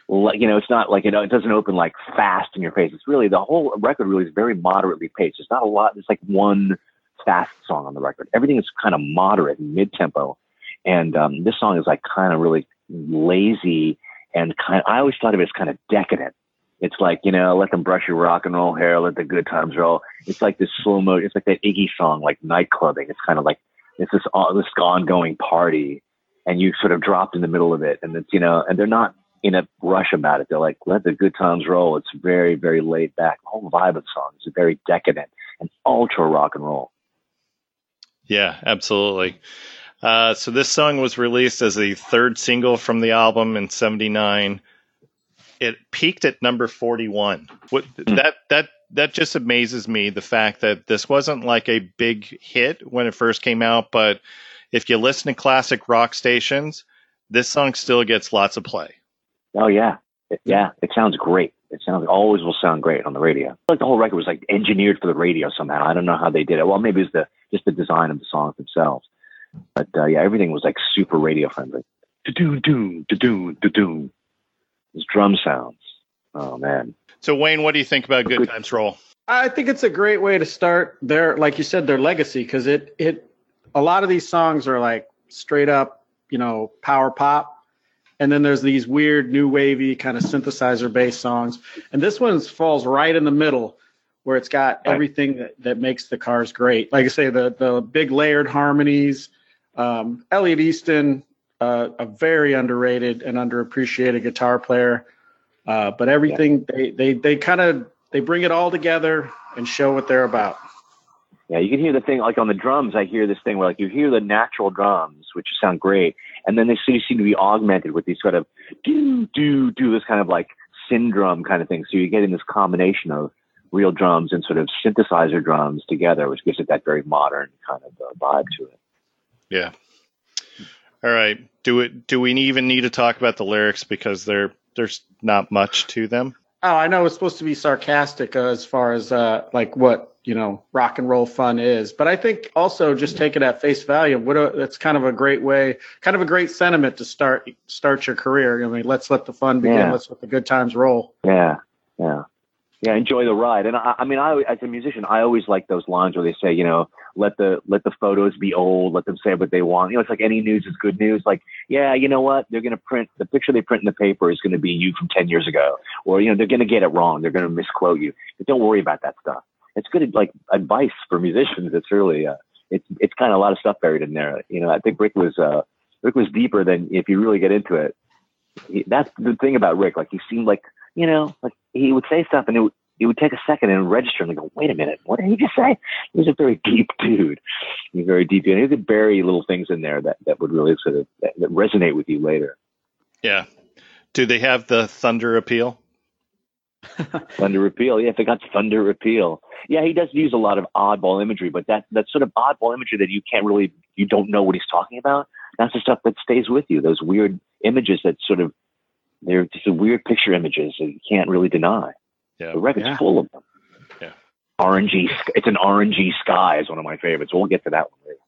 you know, it's not like, you know, it doesn't open like fast in your face. It's really, the whole record really is very moderately paced. It's not a lot. It's like one fast song on the record. Everything is kind of moderate, mid tempo, And um, this song is like kind of really lazy and kind of, I always thought of it as kind of decadent. It's like, you know, let them brush your rock and roll hair, let the good times roll. It's like this slow mo. It's like that Iggy song, like Night Clubbing. It's kind of like, it's this, all, this ongoing party, and you sort of dropped in the middle of it. And it's, you know, and they're not in a rush about it. They're like, let the good times roll. It's very, very laid back. The whole vibe of the song is very decadent and ultra rock and roll. Yeah, absolutely. Uh, so this song was released as the third single from the album in seventy-nine. It peaked at number forty-one. What, that that that just amazes me, the fact that this wasn't like a big hit when it first came out, but if you listen to classic rock stations, this song still gets lots of play. Oh, yeah. It, yeah, it sounds great. It sounds, always will sound great on the radio. Like the whole record was like engineered for the radio somehow. I don't know how they did it. Well, maybe it was the, just the design of the songs themselves. But uh, yeah, everything was like super radio friendly. Da-doom, doom, da-doom, da-doom. His drum sounds. Oh, man. So, Wayne, what do you think about Good Times Roll? I think it's a great way to start their, like you said, their legacy, because it, it, a lot of these songs are like straight up, you know, power pop. And then there's these weird new wavy kind of synthesizer based songs. And this one falls right in the middle where it's got everything that, that makes the Cars great. Like I say, the, the big layered harmonies, um, Elliot Easton, Uh, a very underrated and underappreciated guitar player, uh, but everything yeah. they they they kind of they bring it all together and show what they're about. Yeah, you can hear the thing like on the drums. I hear this thing where like you hear the natural drums, which sound great, and then they seem to be augmented with these sort of do do do this kind of like syndrome kind of thing. So you're getting this combination of real drums and sort of synthesizer drums together, which gives it that very modern kind of uh, vibe to it. Yeah. All right. Do it. Do we even need to talk about the lyrics, because there there's not much to them? Oh, I know it's supposed to be sarcastic uh, as far as uh, like what you know rock and roll fun is, but I think also just take it at face value. What a, that's kind of a great way, kind of a great sentiment to start start your career. I mean, let's let the fun begin. Yeah. Let's let the good times roll. Yeah, yeah, yeah. Enjoy the ride. And I, I mean, I as a musician, I always like those lines where they say, you know. Let the let the photos be old. Let them say what they want. You know, it's like any news is good news. Like, yeah, you know what? They're going to print the picture they print in the paper is going to be you from ten years ago, or you know, they're going to get it wrong. They're going to misquote you. But don't worry about that stuff. It's good like advice for musicians. It's really uh, it's it's kind of a lot of stuff buried in there. You know, I think Rick was uh, Rick was deeper than if you really get into it. He, that's the thing about Rick. Like he seemed like you know, like he would say stuff and it would. It would take a second and register and go, wait a minute, what did he just say? He was a very deep dude. He was very deep. And he could bury little things in there that, that would really sort of that, that resonate with you later. Yeah. Do they have the thunder appeal? Thunder appeal. Yeah, they got thunder appeal. Yeah, he does use a lot of oddball imagery, but that, that sort of oddball imagery that you can't really, you don't know what he's talking about. That's the stuff that stays with you. Those weird images that sort of, they're just weird picture images that you can't really deny. Yeah. The record's yeah. full of them. Yeah, orangey. It's an orangey sky is one of my favorites. We'll get to that one later.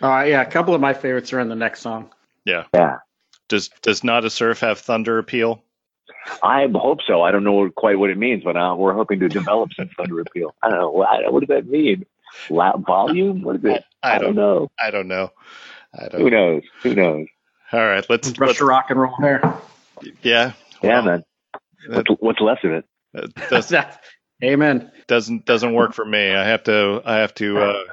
All right, yeah, a couple of my favorites are in the next song. Yeah, yeah. Does Does Nada Surf have thunder appeal? I hope so. I don't know quite what it means, but uh, we're hoping to develop some thunder appeal. I don't know. What does that mean? Loud volume? What is it? I, I, I don't, don't know. I don't know. I don't. Who knows? Who knows? All right, let's brush let's, your rock and roll hair. Yeah. Yeah, well, man. What's, what's left of it? Doesn't, Amen. Doesn't doesn't work for me. I have to I have to uh,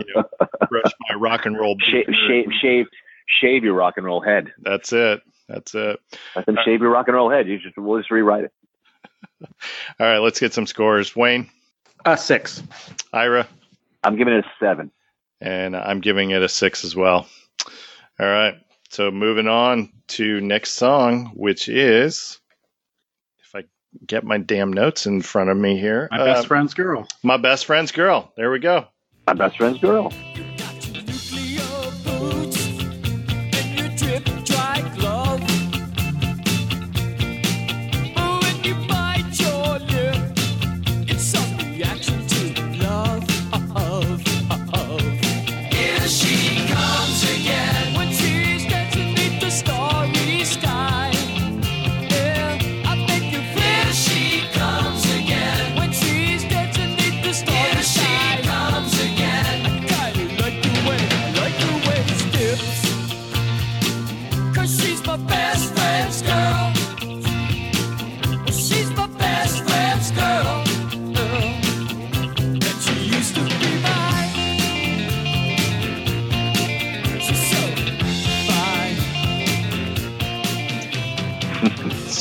you know, brush my rock and roll. Shave, shave shave shave your rock and roll head. That's it. That's it. Let them uh, shave your rock and roll head. You just we'll just rewrite it. All right, let's get some scores. Wayne, a six. Ira, I'm giving it a seven, and I'm giving it a six as well. All right, so moving on to next song, which is. Get my damn notes in front of me here. My best uh, friend's girl. My best friend's girl. There we go. My best friend's girl.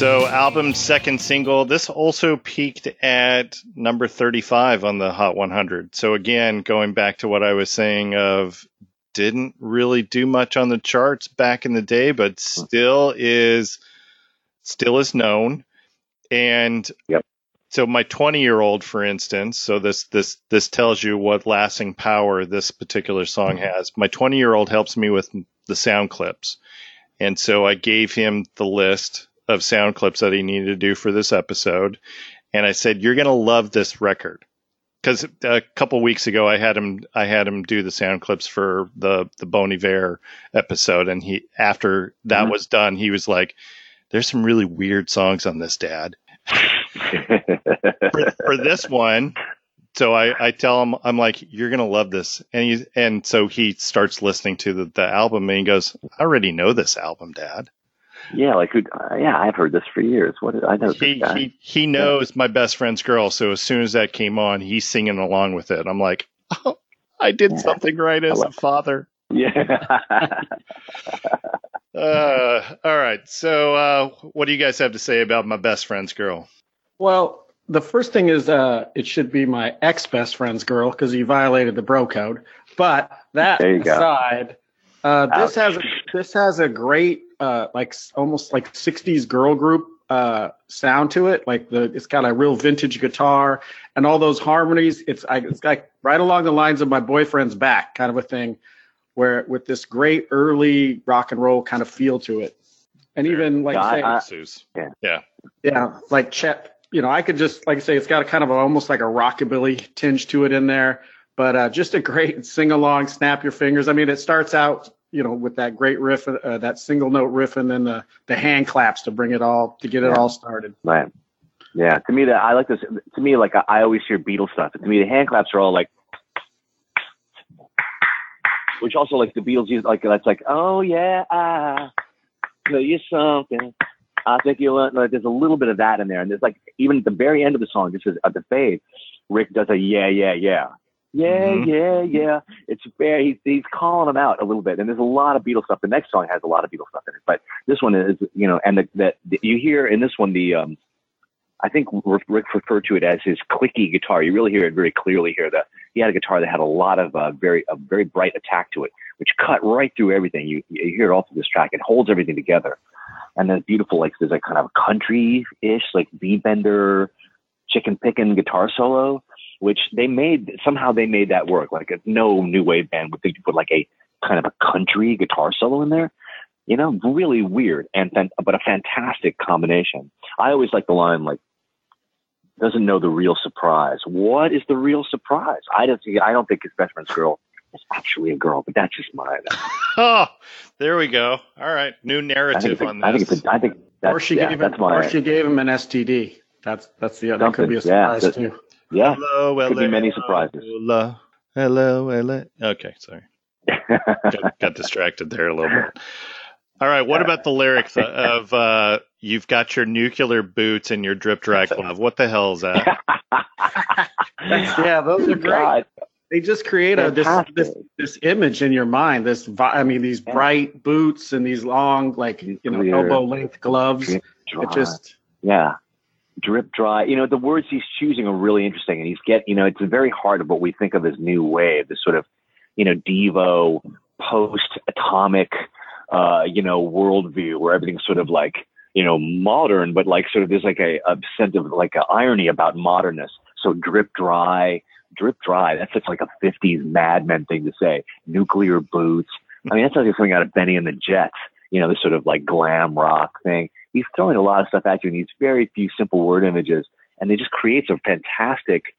So, album's second single. This also peaked at number thirty-five on the Hot one hundred. So, again, going back to what I was saying of didn't really do much on the charts back in the day, but still is still is known. And yep. So my twenty-year-old, for instance, so this this this tells you what lasting power this particular song has. My twenty-year-old helps me with the sound clips. And so I gave him the list of sound clips that he needed to do for this episode. And I said, you're going to love this record. Because a couple weeks ago, I had him, I had him do the sound clips for the the Bon Iver episode, and he after that mm-hmm. was done, he was like, "There's some really weird songs on this, Dad." for, for this one, so I, I tell him, I'm like, "You're gonna love this," and he and so he starts listening to the, the album, and he goes, "I already know this album, Dad." Yeah, like who? Uh, yeah, I've heard this for years. What I know. He, this guy. he he knows yeah. My best friend's girl. So as soon as that came on, he's singing along with it. I'm like, oh, I did yeah. something right as a father. Yeah. uh, all right. So uh, what do you guys have to say about My Best Friend's Girl? Well, the first thing is uh, it should be My Ex Best Friend's Girl because he violated the bro code. But that aside, uh, this has a, this has a great. Uh, like almost like sixties girl group uh, sound to it. Like the it's got a real vintage guitar and all those harmonies. It's I, it's like right along the lines of My Boyfriend's Back kind of a thing, where with this great early rock and roll kind of feel to it, and even like yeah, say, I, I, yeah, yeah, like Chet. You know, I could just like I say it's got a kind of a, almost like a rockabilly tinge to it in there, but uh, just a great sing along, snap your fingers. I mean, it starts out. You know, with that great riff, uh, that single note riff, and then the, the hand claps to bring it all to get yeah. it all started. Right. Yeah. To me, that I like this. To me, like I, I always hear Beatles stuff. But to me, the hand claps are all like, which also like the Beatles use like that's like oh yeah, I tell you something. I think you learn. Like, there's a little bit of that in there, and there's like even at the very end of the song, this is at the fade. Rick does a yeah yeah yeah. Yeah, mm-hmm. yeah, yeah. It's fair. He's, he's calling them out a little bit. And there's a lot of Beatles stuff. The next song has a lot of Beatles stuff in it. But this one is, you know, and that you hear in this one, the, um, I think Rick referred to it as his clicky guitar. You really hear it very clearly here. The, he had a guitar that had a lot of uh, very, a very bright attack to it, which cut right through everything. You, you hear it all through this track. It holds everything together. And then beautiful, like there's a kind of country-ish, like bead bender, chicken pickin' guitar solo. Which they made, somehow they made that work. Like a, no new wave band would think to put like a kind of a country guitar solo in there, you know, really weird. And but a fantastic combination. I always like the line, like, doesn't know the real surprise. What is the real surprise? I don't see, I don't think his best friend's girl is actually a girl, but that's just mine. Oh, there we go. All right. New narrative on this. I think, it's a, I think that's, or she yeah, gave that's him, my, or she gave him an S T D. That's, that's the other, that could be a surprise yeah, that, too. Yeah, hello, hello, could be many surprises. Hello, hello, hello. Okay, sorry. got, got distracted there a little bit. All right, what about the lyrics of uh, you've got your nuclear boots and your drip dry glove? What the hell is that? Yeah, those are great. God. They just create a, this, this this image in your mind. This I mean, these bright boots and these long, like, you know, elbow-length gloves. It just yeah. Drip dry, you know, the words he's choosing are really interesting, and he's get, you know, it's very hard of what we think of as new wave, this sort of, you know, Devo post-atomic, uh, you know, worldview where everything's sort of like, you know, modern, but like sort of there's like a, a sense of like an irony about modernness. So drip dry, drip dry. That's such like a fifties Mad Men thing to say. Nuclear boots. I mean, that sounds like something out of Benny and the Jets. You know, this sort of like glam rock thing. He's throwing a lot of stuff at you, and he's very few simple word images, and it just creates a fantastic,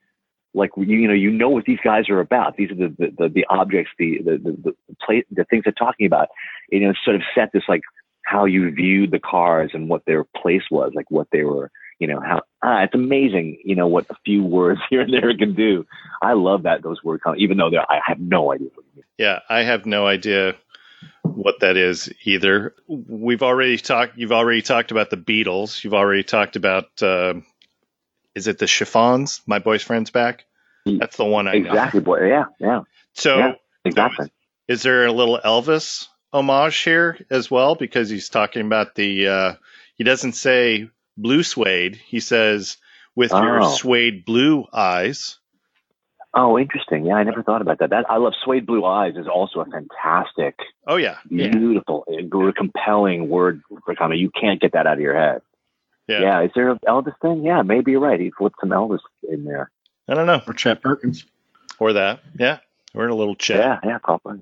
like you, you know, you know what these guys are about. These are the the, the, the objects, the the the, the, play, the things they're talking about. You know, sort of set this like how you viewed the Cars and what their place was, like what they were, you know, how ah, it's amazing, you know, what a few words here and there can do. I love that those words come, even though I have no idea. Yeah, I have no idea what that is either. We've already talked, you've already talked about the Beatles. You've already talked about, uh, is it the Chiffons? My Boyfriend's Back. That's the one I exactly. know. Exactly. Yeah. Yeah. So yeah, exactly. Is, is there a little Elvis homage here as well? Because he's talking about the, uh, He doesn't say blue suede. He says with oh. your suede blue eyes. Oh, interesting. Yeah, I never thought about that. That I love suede blue eyes is also a fantastic. Oh yeah, beautiful, yeah. compelling word for comedy. You can't get that out of your head. Yeah. yeah. Is there an Elvis thing? Yeah, maybe you're right. He flipped some Elvis in there. I don't know. Or Chet Perkins. Or that. Yeah. Or a little Chet. Yeah, yeah, probably.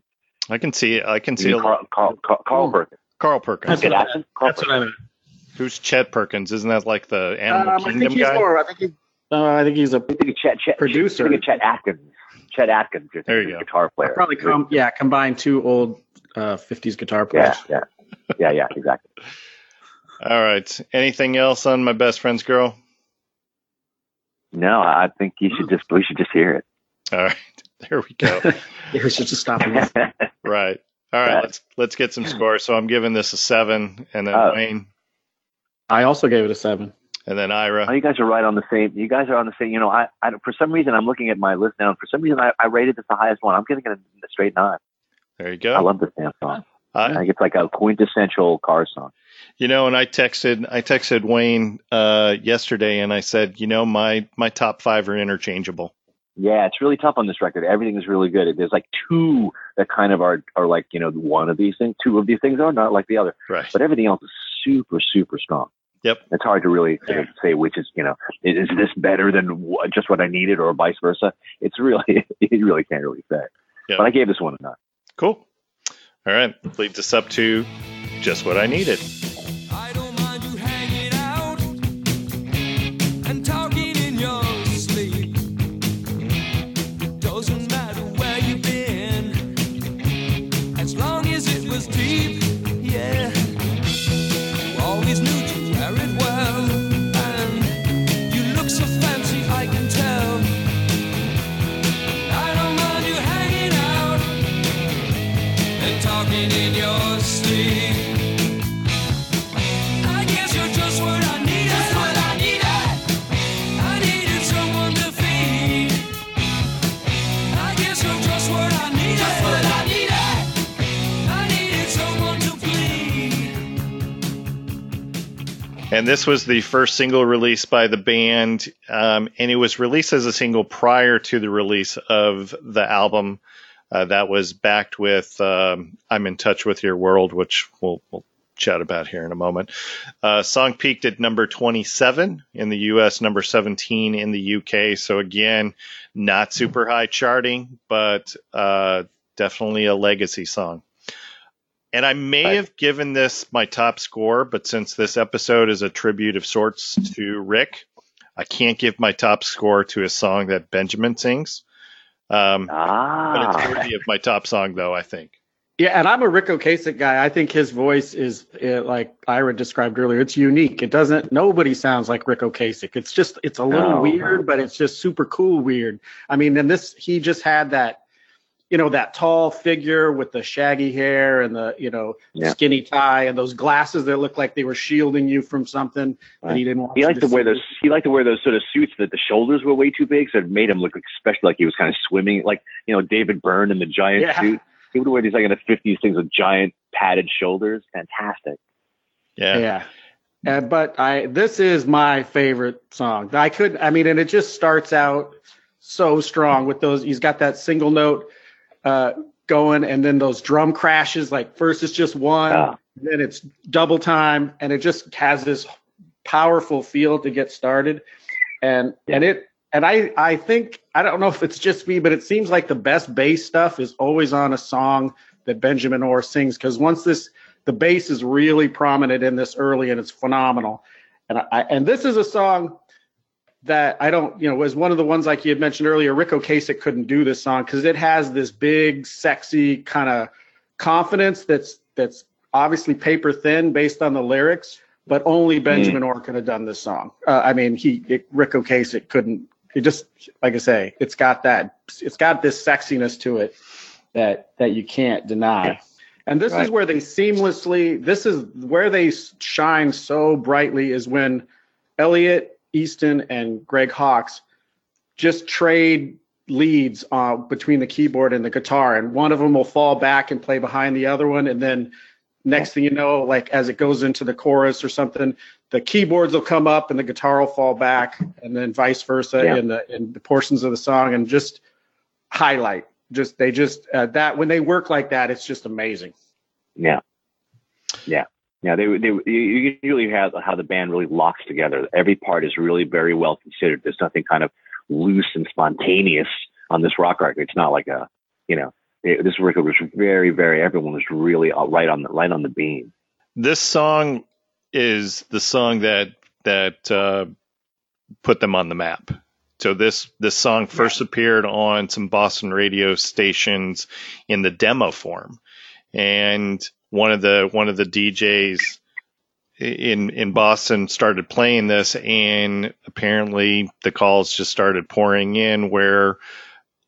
I can see I can you see a Carl, Carl, Carl, Carl Perkins. Carl Perkins. That's, what, Carl that's Perkins. what I mean. Who's Chet Perkins? Isn't that like the Animal um, Kingdom I think he's guy? More, I think he's Uh, I think he's a think of Chet, Chet, producer. Think of Chet Atkins. Chet Atkins, just there you a go. guitar player. I'll probably com- yeah, combine two old uh, fifties guitar players. Yeah, yeah, yeah, yeah, exactly. All right. Anything else on My Best Friend's Girl? No, I think you should just we should just hear it. All right, there we go. We should just stop. Right. All right. That's, let's let's get some scores. So I'm giving this a seven, and then oh. Wayne. I also gave it a seven. And then Ira. Oh, you guys are right on the same. You guys are on the same. You know, I, I for some reason I'm looking at my list now. And for some reason, I, I rated this the highest one. I'm getting a straight nine. There you go. I love this damn song. Uh, I think it's like a quintessential Cars song. You know, and I texted I texted Wayne uh, yesterday, and I said, you know, my my top five are interchangeable. Yeah, it's really tough on this record. Everything is really good. There's like two that kind of are are like you know one of these things. Two of these things are not like the other. Right. But everything else is super super strong. Yep. It's hard to really sort of say which is, you know, is this better than just what I needed or vice versa? It's really, you really can't really say. Yep. But I gave this one a nine. Cool. All right. Leads us up to Just What I Needed. I don't mind you hanging out and talking in your sleep. Doesn't matter where you've been, as long as it was deep. Yeah. Always knew it well, and you look so fancy, I can tell. I don't mind you hanging out and talking in your sleep. I guess you're just what I needed. Just what I needed. I needed someone to feed. I guess you're just what I needed. Just what I needed. I needed someone to please. And this was the first single released by the band, um, and it was released as a single prior to the release of the album. Uh, that was backed with um, I'm in Touch with Your World, which we'll, we'll chat about here in a moment. Uh, song peaked at number twenty-seven in the U S, number seventeen in the U K. So again, not super high charting, but uh, definitely a legacy song. And I may Bye. have given this my top score, but since this episode is a tribute of sorts to Rick, I can't give my top score to a song that Benjamin sings. Um, ah. But it's worthy of my top song, though, I think. Yeah, and I'm a Ric Ocasek guy. I think his voice is, uh, like Ira described earlier, it's unique. It doesn't, nobody sounds like Ric Ocasek. It's just, it's a little oh. weird, but it's just super cool weird. I mean, and this, he just had that. You know, that tall figure with the shaggy hair and the, you know, yeah. skinny tie and those glasses that looked like they were shielding you from something right. that he didn't want he liked to, to wear those. He liked to wear those sort of suits that the shoulders were way too big, so it made him look especially like he was kind of swimming, like, you know, David Byrne in the giant yeah. suit. He would wear these like in the fifties things with giant padded shoulders. Fantastic. Yeah. Yeah. Uh, but I this is my favorite song. I could, I mean, and it just starts out so strong with those. He's got that single note. Uh, going and then those drum crashes, like first it's just one, oh. and then it's double time, and it just has this powerful feel to get started. And yeah. and it and I I think I don't know if it's just me, but it seems like the best bass stuff is always on a song that Benjamin Orr sings, because once this the bass is really prominent in this early, and it's phenomenal. And I and this is a song that I don't, you know, was one of the ones like you had mentioned earlier. Ric Ocasek couldn't do this song because it has this big, sexy kind of confidence that's that's obviously paper thin based on the lyrics, but only Benjamin mm. Orr could have done this song. Uh, I mean, he it, Ric Ocasek couldn't. It just, like I say, it's got that, it's got this sexiness to it that that you can't deny. Yeah. And this right. is where they seamlessly, this is where they shine so brightly, is when Elliot Easton and Greg Hawkes just trade leads uh, between the keyboard and the guitar, and one of them will fall back and play behind the other one, and then next thing you know, like as it goes into the chorus or something, the keyboards will come up and the guitar will fall back, and then vice versa yeah. in the in the portions of the song, and just highlight. Just they just uh, that when they work like that, it's just amazing. Yeah, yeah, yeah. They they you usually have how the band really locks together. Every part is really very well considered. There's nothing kind of loose and spontaneous on this rock record. It's not like a you know. It, this record was very, very, everyone was really right on the right on the beam. This song is the song that that uh, put them on the map. So this this song first appeared on some Boston radio stations in the demo form, and one of the one of the D Js in in Boston started playing this, and apparently the calls just started pouring in where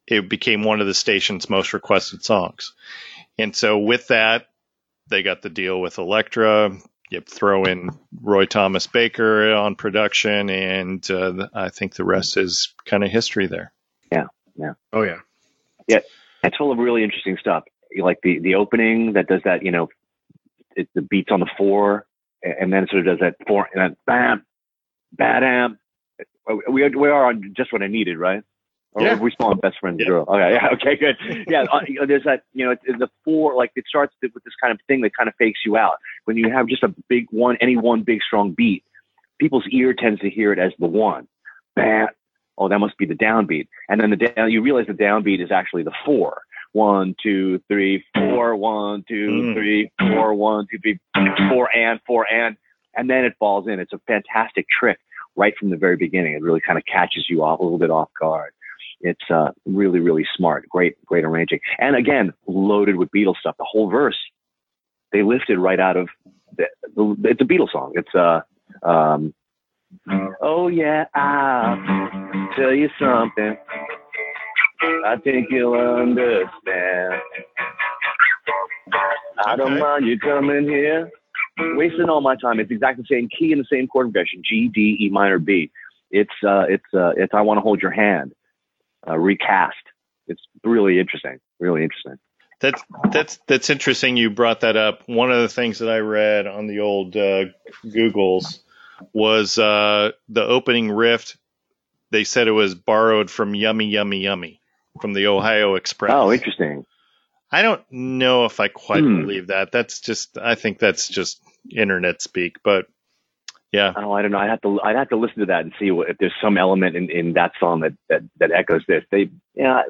it became one of the station's most requested songs. And so with that, they got the deal with Elektra. You throw in Roy Thomas Baker on production, and uh, I think the rest is kind of history there. Yeah, yeah. Oh, yeah. Yeah, it's full of really interesting stuff. Like the, the opening that does that, you know, it, the beats on the four, and then it sort of does that four, and then bam, ba-dam. We, we are on Just What I Needed, right? Or yeah. we still on Best Friends yeah. Girl. Okay, yeah, okay, good. Yeah, there's that, you know, it's, it's the four, like it starts with this kind of thing that kind of fakes you out. When you have just a big one, any one big strong beat, people's ear tends to hear it as the one. Bam. Oh, that must be the downbeat. And then the down, you realize the downbeat is actually the four. One, two, three, four. One, two, mm. three, four. One, two, three, four, and four, and. And then it falls in. It's a fantastic trick right from the very beginning. It really kind of catches you off a little bit off guard. It's uh, really, really smart. Great, great arranging. And again, loaded with Beatles stuff. The whole verse, they lifted right out of the, the, it's a Beatles song. It's, uh, um, oh, yeah, I'll tell you something. I think you'll understand. I don't mind you coming here. Wasting all my time. It's exactly the same key and the same chord progression. G, D, E minor, B. It's, uh, it's, uh, it's I Want to Hold Your Hand. Uh, recast. It's really interesting. Really interesting. That's that's that's interesting. You brought that up. One of the things that I read on the old uh, Googles was uh, the opening riff. They said it was borrowed from "Yummy Yummy Yummy" from the Ohio Express. Oh, interesting. I don't know if I quite hmm. believe that. That's just. I think that's just internet speak, but. Yeah. Oh, I don't know. I'd have to. I'd have to listen to that and see what, if there's some element in, in that song that, that, that echoes this. They, yeah,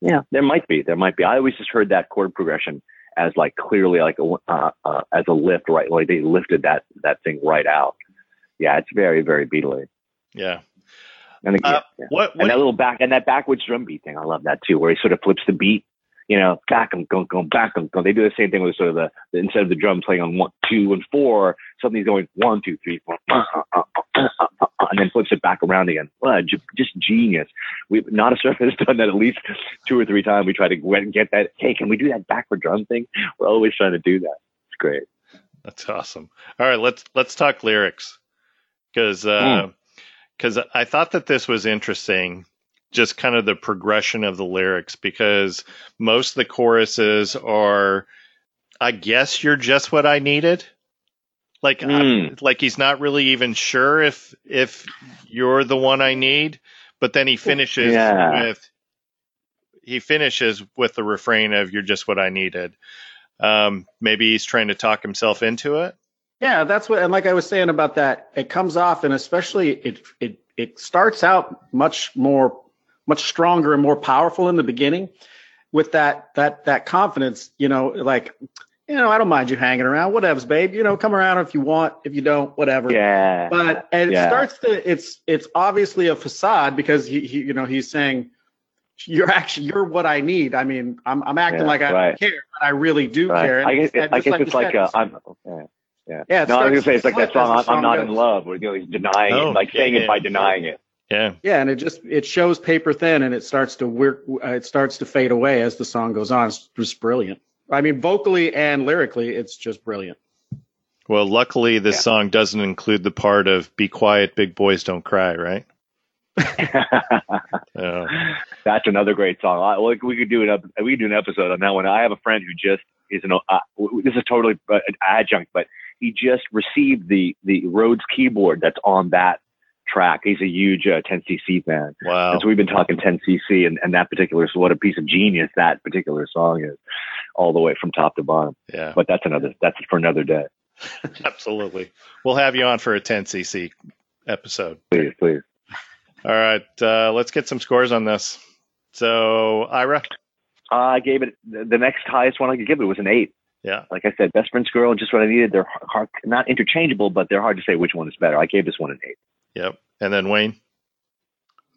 yeah. There might be. There might be. I always just heard that chord progression as like clearly like a uh, uh, as a lift, right? Like they lifted that that thing right out. Yeah, it's very very Beatley. Yeah. And again, uh, yeah. What, what and that little back and that backwards drum beat thing. I love that too, where he sort of flips the beat. You know, back and go, go, back and go. They do the same thing with sort of the, the instead of the drum playing on one, two, and four, something's going one, two, three, four, uh, uh, uh, uh, uh, uh, and then flips it back around again. Uh, j- just genius. We've Nada Surf has done that at least two or three times. We try to get that. Hey, can we do that backward drum thing? We're always trying to do that. It's great. That's awesome. All right, let's let's talk lyrics because uh, mm. I thought that this was interesting. Just kind of the progression of the lyrics, because most of the choruses are, I guess you're just what I needed. Like, mm. like he's not really even sure if, if you're the one I need, but then he finishes yeah. with, he finishes with the refrain of you're just what I needed. Um, maybe he's trying to talk himself into it. Yeah. That's what, and like I was saying about that, it comes off and especially it, it, it starts out much more, much stronger and more powerful in the beginning with that, that, that confidence, you know, like, you know, I don't mind you hanging around, whatevs, babe, you know, come around if you want, if you don't, whatever. Yeah. But and it yeah. starts to, it's, it's obviously a facade because he, he, you know, he's saying you're actually, you're what I need. I mean, I'm, I'm acting yeah, like I right. don't care, but I really do right. care. And I guess, I guess like it's like, said, a, I'm, okay. Yeah. yeah no, I was going to say, it's like that song, I'm Not in Love, where you know, he's denying oh, it, like yeah, saying yeah. it by denying it. Yeah. Yeah. And it just, it shows paper thin and it starts to work. Uh, it starts to fade away as the song goes on. It's just brilliant. I mean, vocally and lyrically, it's just brilliant. Well, luckily this yeah. song doesn't include the part of be quiet, big boys don't cry, right? Yeah. That's another great song. I, we, we could do an we could do an episode on that one. I have a friend who just is an uh, this is totally an adjunct, but he just received the the Rhodes keyboard that's on that track. He's a huge uh, ten C C fan. Wow! And so we've been talking ten C C and, and that particular. So what a piece of genius that particular song is, all the way from top to bottom. Yeah. But that's another. That's for another day. Absolutely. We'll have you on for a ten C C episode. Please, please. All right. Uh, let's get some scores on this. So, Ira? Uh, I gave it the next highest one I could give it was an eight. Yeah. Like I said, Best Friend's Girl, just what I needed. They're hard, not interchangeable, but they're hard to say which one is better. I gave this one an eight. Yep. And then Wayne?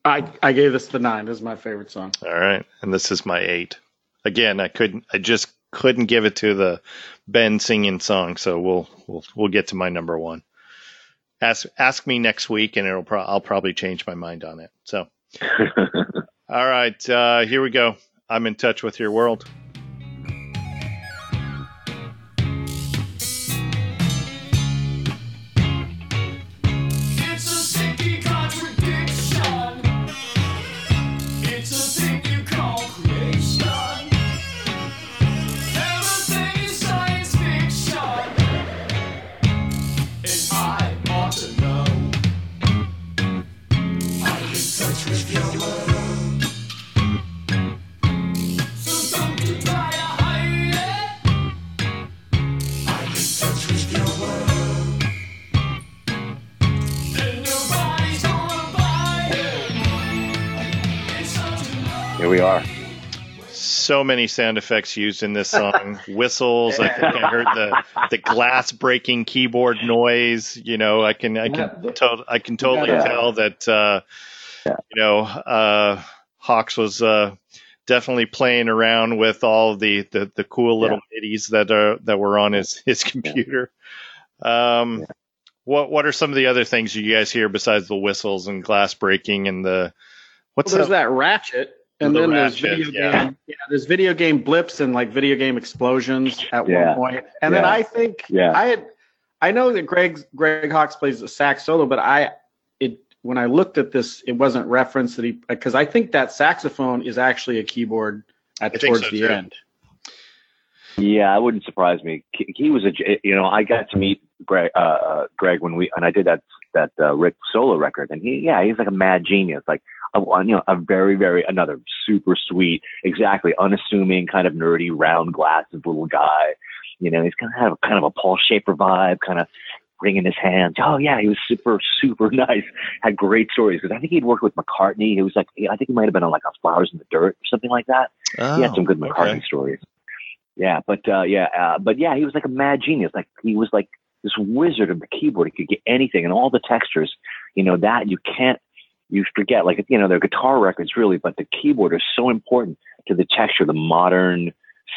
I, I gave this the nine. This is my favorite song. All right. And this is my eight. Again, I couldn't, I just couldn't give it to the Ben singing song. So we'll, we'll, we'll get to my number one. Ask ask me next week, and it'll pro- I'll probably change my mind on it. So, all right, uh, here we go. I'm in touch with your world. So many sound effects used in this song. Whistles. I think I heard the, the glass breaking keyboard noise. You know, I can I can to- I can totally yeah. tell that uh, yeah. you know uh, Hawks was uh, definitely playing around with all the, the, the cool little yeah. middies that are that were on his his computer. Yeah. Um, yeah. What what are some of the other things you guys hear besides the whistles and glass breaking and the what's well, there's that, that ratchet. And the then ratchet, there's video yeah. game, yeah. There's video game blips and like video game explosions at yeah. one point. And yeah. then I think yeah. I had, I know that Greg Greg Hawkes plays the sax solo, but I it when I looked at this, it wasn't referenced that he because I think that saxophone is actually a keyboard at I towards so, the too. End. Yeah, it wouldn't surprise me. He was a you know I got to meet Greg uh, Greg when we and I did that that uh, Rick solo record and he yeah he's like a mad genius like. A, you know, a very, very, another super sweet, exactly unassuming, kind of nerdy, round glasses little guy. You know, he's kind of have kind of a Paul Schaefer vibe, kind of wringing his hands. Oh yeah, he was super, super nice. Had great stories because I think he'd worked with McCartney. He was like, I think he might have been on like a Flowers in the Dirt or something like that. Oh, he had some good McCartney okay. stories. Yeah, but uh, yeah, uh, but yeah, he was like a mad genius. Like he was like this wizard of the keyboard. He could get anything and all the textures. You know that you can't. You forget, like, you know, their guitar records really, but the keyboard is so important to the texture, the modern,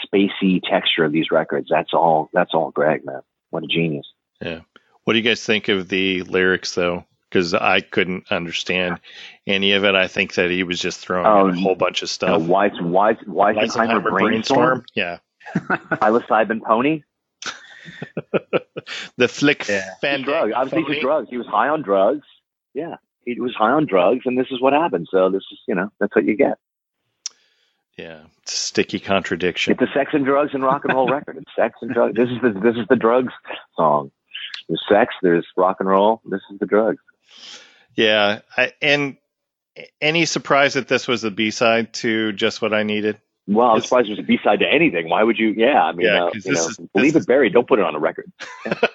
spacey texture of these records. That's all, that's all Greg, man. What a genius. Yeah. What do you guys think of the lyrics, though? Because I couldn't understand any of it. I think that he was just throwing um, in a whole bunch of stuff. You know, Weiss, Weiss, Weiss, Weisenheimer Brainstorm? brainstorm? Yeah. Psilocybin Pony? The flick yeah. fan. Drugs. Obviously, he was drugs. He was high on drugs. Yeah. He was high on drugs, and this is what happened. So this is, you know, that's what you get. Yeah, it's a sticky contradiction. It's a sex and drugs and rock and roll record. It's sex and drugs. This is the this is the drugs song. There's sex. There's rock and roll. This is the drugs. Yeah, I, and any surprise that this was the B-side to Just What I Needed? Well, I'm surprised there's a B-side to anything. Why would you? Yeah, I mean, yeah, uh, you know, is, leave it buried. Don't put it on a record.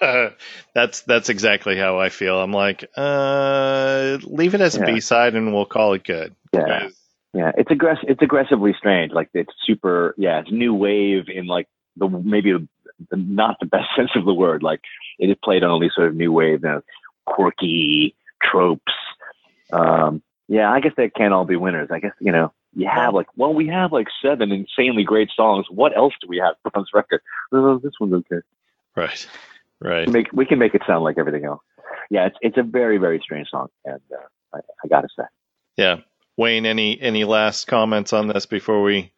Yeah. that's that's exactly how I feel. I'm like, uh, leave it as yeah. a B-side and we'll call it good. Yeah, yeah. It's aggressive. It's aggressively strange. Like it's super. Yeah, it's new wave in like the maybe the, the, not the best sense of the word. Like it is played on all these sort of new wave, you know, quirky tropes. Um, yeah, I guess they can't all be winners. I guess you know. You have like, well, we have like seven insanely great songs. What else do we have on this record? Oh, this one's okay. Right, right. We can, make, we can make it sound like everything else. Yeah, it's it's a very, very strange song, and uh, I, I gotta say. Yeah, Wayne, any any last comments on this before we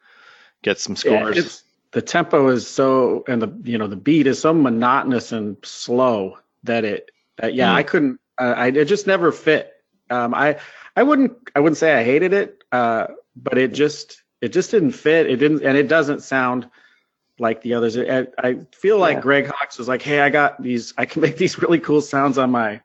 get some scores? Yeah, it's, the tempo is so, and the you know the beat is so monotonous and slow that it, uh, yeah, mm. I couldn't, uh, I it just never fit. Um, I I wouldn't I wouldn't say I hated it, uh, but it just it just didn't fit. It didn't, and it doesn't sound like the others. I, I feel like yeah. Greg Hawkes was like, "Hey, I got these. I can make these really cool sounds on my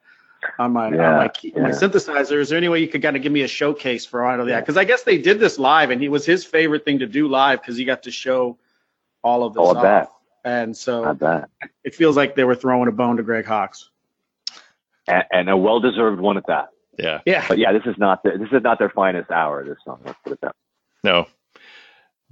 on my yeah. on my, key, yeah. my synthesizer. Is there any way you could kind of give me a showcase for all of that?" Because I guess they did this live, and it was his favorite thing to do live because he got to show all of this all off. Of that. And so it feels like they were throwing a bone to Greg Hawkes, and, and a well-deserved one at that. Yeah, yeah. But yeah, this is not the, this is not their finest hour. This song, let's put it that way. No.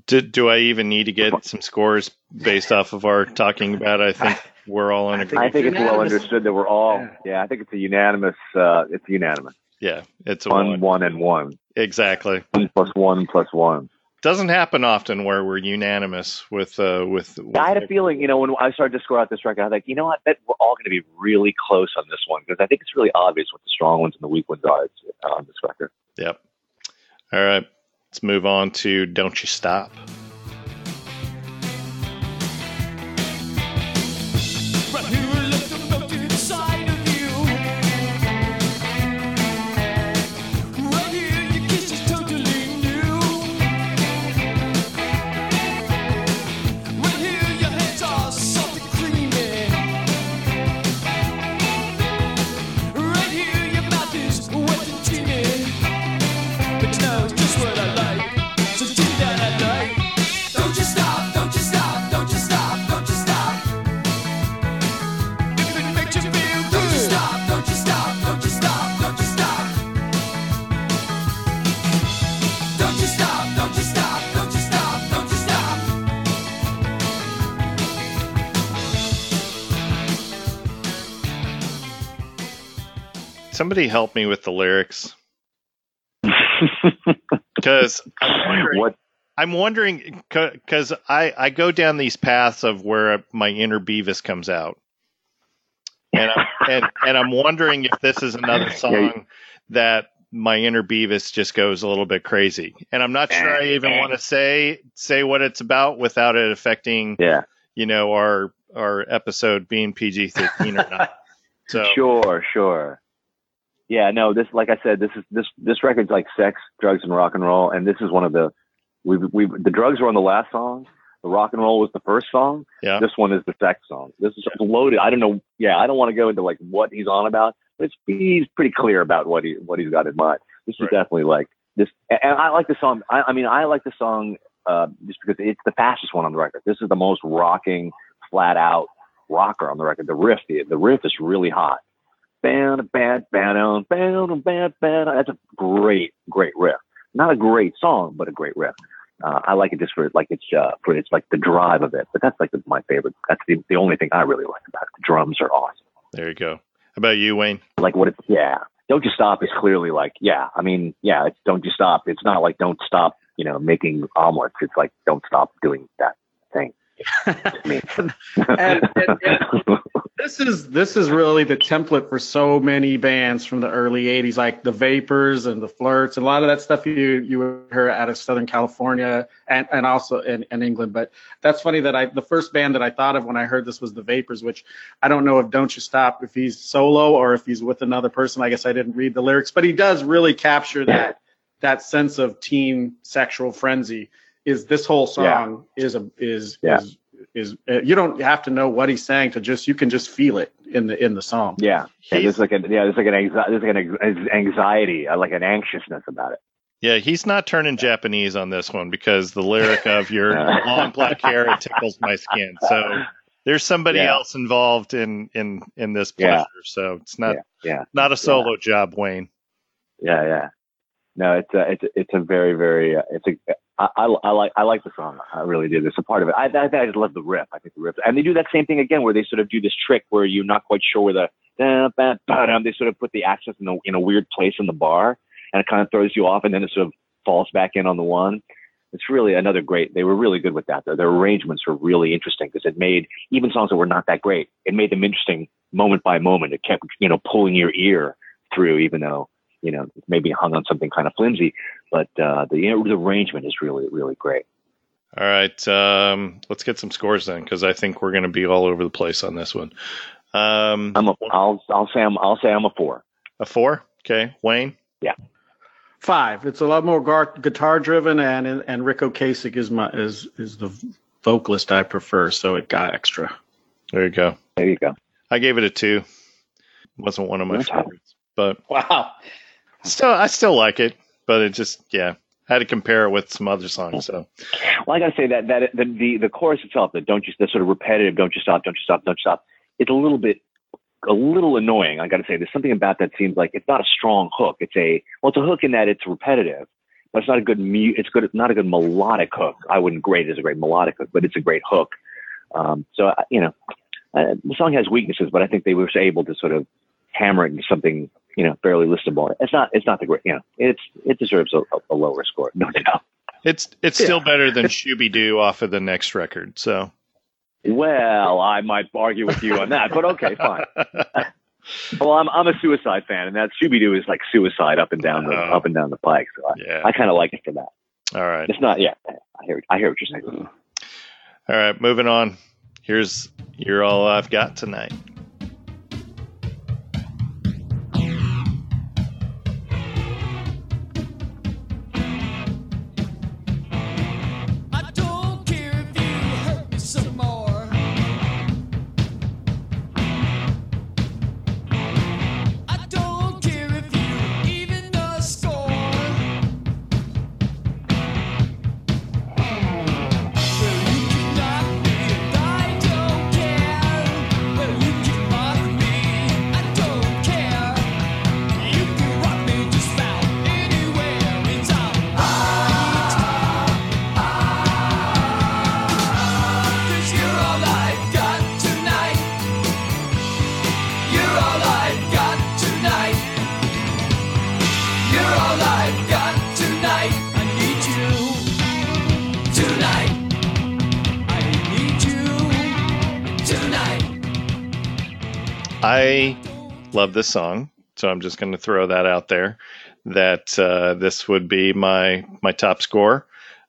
Do, do I even need to get some scores based off of our talking about? I think we're all on agreement. I think it's well understood that we're all. Yeah, yeah I think it's a unanimous. Uh, it's unanimous. Yeah, it's a one, one, one, and one. Exactly. One plus one plus one. Doesn't happen often where we're unanimous with uh, with. with I had a feeling, you know, when I started to score out this record, I was like, you know what, I bet we're all going to be really close on this one because I think it's really obvious what the strong ones and the weak ones are on this record. Yep. All right, let's move on to "Don't You Stop." Somebody help me with the lyrics, because I'm wondering. What? I'm wondering because I, I go down these paths of where my inner Beavis comes out, and I'm, and, and I'm wondering if this is another song that my inner Beavis just goes a little bit crazy, and I'm not sure I even want to say say what it's about without it affecting, yeah. you know, our our episode being P G thirteen or not. So sure, sure. Yeah, no, this, like I said, this is, this, this record's like sex, drugs, and rock and roll. And this is one of the, we've, we've, the drugs were on the last song. The rock and roll was the first song. Yeah. This one is the sex song. This is loaded. I don't know. Yeah. I don't want to go into like what he's on about, but it's, he's pretty clear about what he, what he's got in mind. This is right. definitely like this. And I like the song. I, I mean, I like the song, uh, just because it's the fastest one on the record. This is the most rocking, flat out rocker on the record. The riff, the, the riff is really hot. Bad, bad, bad, bad, bad, bad. That's a great, great riff. Not a great song, but a great riff. Uh, I like it just for like it's uh, for it's like the drive of it. But that's like the, my favorite. That's the, the only thing I really like about it. The drums are awesome. There you go. How about you, Wayne? Like what? It's, yeah. Don't You Stop is clearly like yeah. I mean yeah. It's Don't You Stop. It's not like don't stop. You know, making omelets. It's like don't stop doing that thing. and, and, and this is this is really the template for so many bands from the early eighties, like the Vapors and the Flirts, and a lot of that stuff you you hear out of Southern California and, and also in, in England. But that's funny that I the first band that I thought of when I heard this was the Vapors, which I don't know if Don't You Stop if he's solo or if he's with another person. I guess I didn't read the lyrics, but he does really capture that that sense of teen sexual frenzy. Is this whole song yeah. is a is yeah. is is uh, you don't have to know what he's saying to just you can just feel it in the in the song. Yeah, yeah there's like an yeah there's like an anxi- there's like an anxiety like an anxiousness about it. Yeah, he's not turning Japanese on this one because the lyric of your long black hair it tickles my skin. So there's somebody yeah. else involved in in in this pleasure. Yeah. So it's not yeah. Yeah. not a solo yeah. job, Wayne. Yeah, yeah. No, it's a, it's a, it's a very very uh, it's a I, I, I like I like the song. I really do. There's a part of it. I I, I just love the riff. I think the riff, and they do that same thing again where they sort of do this trick where you're not quite sure where the da, ba, ba, they sort of put the access in a in a weird place in the bar, and it kind of throws you off, and then it sort of falls back in on the one. It's really another great. They were really good with that. Their, their arrangements were really interesting because it made even songs that were not that great. It made them interesting moment by moment. It kept you know pulling your ear through, even though. You know, maybe hung on something kind of flimsy, but uh, the, you know, the arrangement is really, really great. All right. Um, let's get some scores then, because I think we're going to be all over the place on this one. Um, I'm a, I'll, I'll, say I'm, I'll say I'm a four. A four? Okay. Wayne? Yeah. Five. It's a lot more gar- guitar driven, and and Ric Ocasek is my is is the vocalist I prefer, so it got extra. There you go. There you go. I gave it a two. It wasn't one of my favorites, but wow. So I still like it, but it just yeah. I had to compare it with some other songs. So, well, I gotta say that that the the, the chorus itself, the don't you, the sort of repetitive "Don't you stop, don't you stop, don't you stop," it's a little bit, a little annoying. I gotta say, there's something about that seems like it's not a strong hook. It's a well, it's a hook in that it's repetitive, but it's not a good mu- It's good, not a good melodic hook. I wouldn't grade it as a great melodic hook, but it's a great hook. Um, so I, you know, I, the song has weaknesses, but I think they were able to sort of hammer it into something, you know, barely listenable. It's not, it's not the great, you know, it's, it deserves a, a lower score. No doubt. It's, it's yeah. still better than Shooby Doo off of the next record. So, well, I might argue with you on that, but okay, fine. Well, I'm, I'm a Suicide fan, and that Shooby Doo is like Suicide up and down the, oh. up and down the pike. So I, yeah. I kind of like it for that. All right. It's not, yeah, I hear, I hear what you're saying. All right. Moving on. Here's, you're all I've got tonight. I love this song, so I'm just going to throw that out there. That uh, this would be my my top score,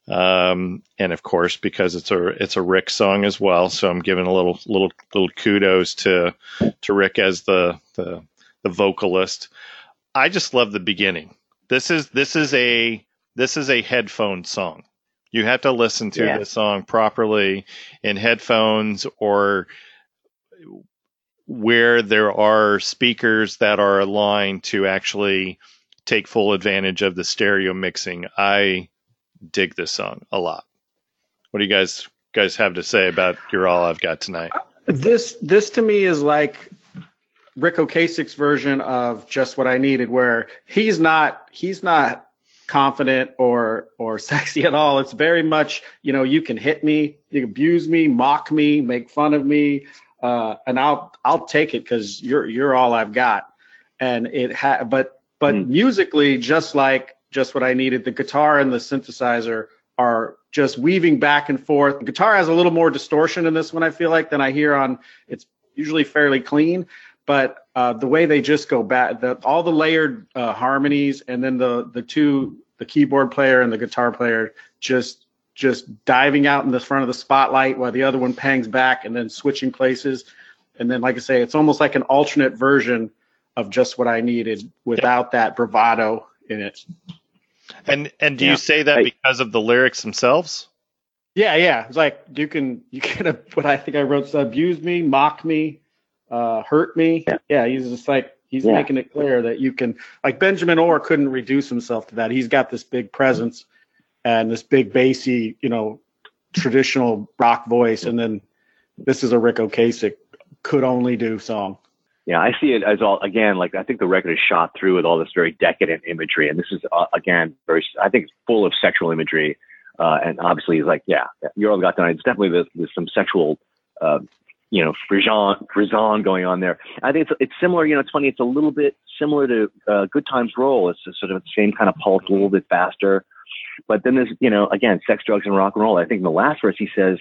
um, and of course because it's a it's a Ric song as well. So I'm giving a little little little kudos to to Ric as the the, the vocalist. I just love the beginning. This is this is a this is a headphone song. You have to listen to yeah. the song properly in headphones or where there are speakers that are aligned to actually take full advantage of the stereo mixing. I dig this song a lot. What do you guys guys have to say about You're All I've Got Tonight? This this to me is like Ric Ocasek's version of Just What I Needed, where he's not he's not confident or or sexy at all. It's very much, you know, you can hit me, you can abuse me, mock me, make fun of me. Uh, and I'll I'll take it because you're you're all I've got, and it ha- but but mm. musically, just like Just What I Needed, the guitar and the synthesizer are just weaving back and forth. The guitar has a little more distortion in this one, I feel like, than I hear on. It's usually fairly clean, but uh, the way they just go back, the, all the layered uh, harmonies, and then the the two the keyboard player and the guitar player just. just diving out in the front of the spotlight while the other one pangs back and then switching places. And then, like I say, it's almost like an alternate version of Just What I Needed without yeah. that bravado in it. And and do yeah. you say that because of the lyrics themselves? Yeah, yeah. It's like, you can, you can, what I think I wrote, so abuse me, mock me, uh, hurt me. Yeah. yeah, he's just like, he's yeah. making it clear that you can, like Benjamin Orr couldn't reduce himself to that. He's got this big presence and this big bassy, you know, traditional rock voice. And then this is a Ric Ocasek could only do song. Yeah, I see it as all, again, like I think the record is shot through with all this very decadent imagery. And this is, uh, again, very, I think it's full of sexual imagery. Uh, and obviously it's like, yeah, You're All Got Tonight. It's definitely there's, there's some sexual, uh, you know, frisson, frisson going on there. I think it's, it's similar, you know, it's funny. It's a little bit similar to uh, Good Times Roll. It's sort of the same kind of pulse, a little bit faster. But then there's, you know, again, sex, drugs, and rock and roll. I think in the last verse he says,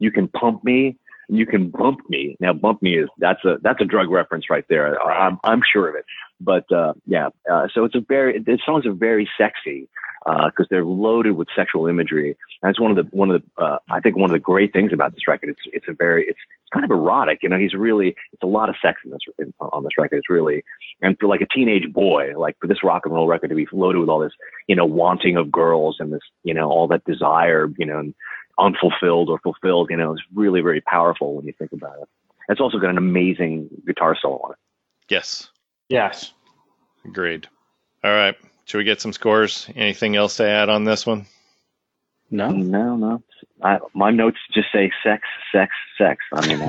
"You can pump me, you can bump me." Now, bump me is that's a that's a drug reference right there. Right. I'm I'm sure of it. But uh, yeah, uh, so it's a very the songs are very sexy, because uh, they're loaded with sexual imagery. And that's one of the one of the uh, I think one of the great things about this record. It's it's a very it's, it's kind of erotic. You know, he's really it's a lot of sex in this in, on this record. It's really and for like a teenage boy, like for this rock and roll record to be loaded with all this, you know, wanting of girls and this, you know, all that desire, you know, and unfulfilled or fulfilled, you know, is really very powerful when you think about it. It's also got an amazing guitar solo on it. Yes. Yes. Agreed. All right. Should we get some scores? Anything else to add on this one? No, no, no. I, my notes just say sex, sex, sex. I mean,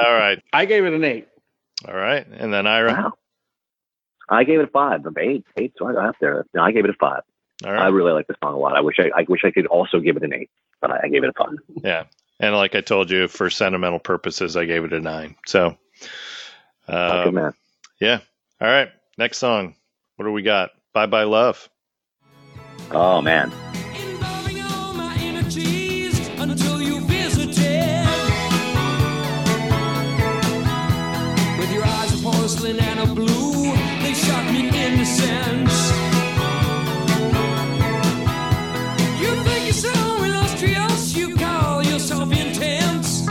all right. I gave it an eight. All right. And then Ira. Wow. I gave it a five. Eight, eight. So I got up there. No, I gave it a five. All right. I really like this song a lot. I wish I, I wish I could also give it an eight, but I, I gave it a five. Yeah. And like I told you, for sentimental purposes, I gave it a nine. So, uh, good man. Yeah. All right. Next song. What do we got? Bye Bye Love. Oh, man. Involving all my energies until you visited. With your eyes of porcelain and a blue, they shot me in the sands. You think you're so illustrious, you call yourself intense.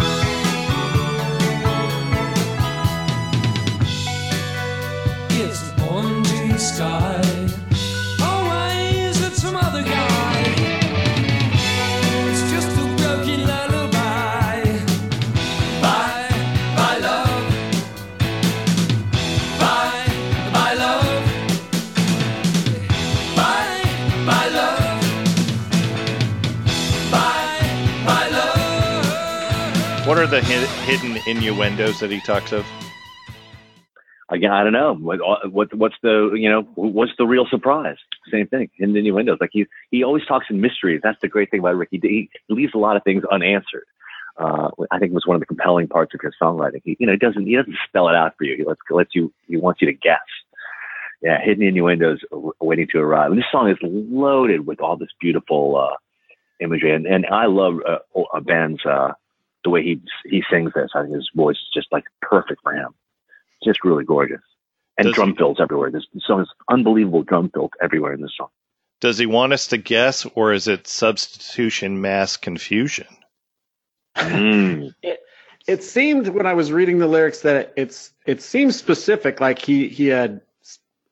It's an orangey sky. Always it's some other guy. It's just a broken lullaby. Bye, bye love. Bye, bye love. Bye, bye love. What are the hid- hidden innuendos that he talks of? Again, I don't know. What, what what's the you know what's the real surprise? Same thing. Hidden innuendos. Like he he always talks in mysteries. That's the great thing about Ricky D. He leaves a lot of things unanswered. Uh, I think it was one of the compelling parts of his songwriting. He you know he doesn't he doesn't spell it out for you. He lets lets you he wants you to guess. Yeah, hidden innuendos waiting to arrive. And this song is loaded with all this beautiful uh, imagery. And and I love uh, Ben's. Uh, The way he he sings this, I think his voice is just like perfect for him. Just really gorgeous, and does drum he, fills everywhere. This song is unbelievable. Drum fills everywhere in this song. Does he want us to guess, or is it substitution mass confusion? Mm. it, it seemed when I was reading the lyrics that it's it seems specific, like he he had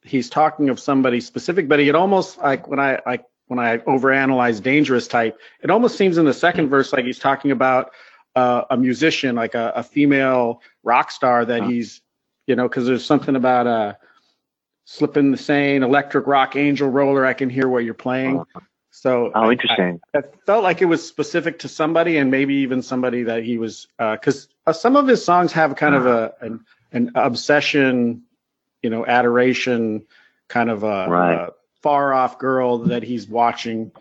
he's talking of somebody specific, but he had almost like when I like when I overanalyze Dangerous Type, it almost seems in the second verse like he's talking about. Uh, a musician, like a, a female rock star that huh. he's, you know, because there's something about uh, slipping the seine, electric rock, angel roller. I can hear what you're playing. Oh. So, oh, I, interesting. I, I felt like it was specific to somebody, and maybe even somebody that he was, because uh, uh, some of his songs have kind of a an, an obsession, you know, adoration, kind of a, right. a far off girl that he's watching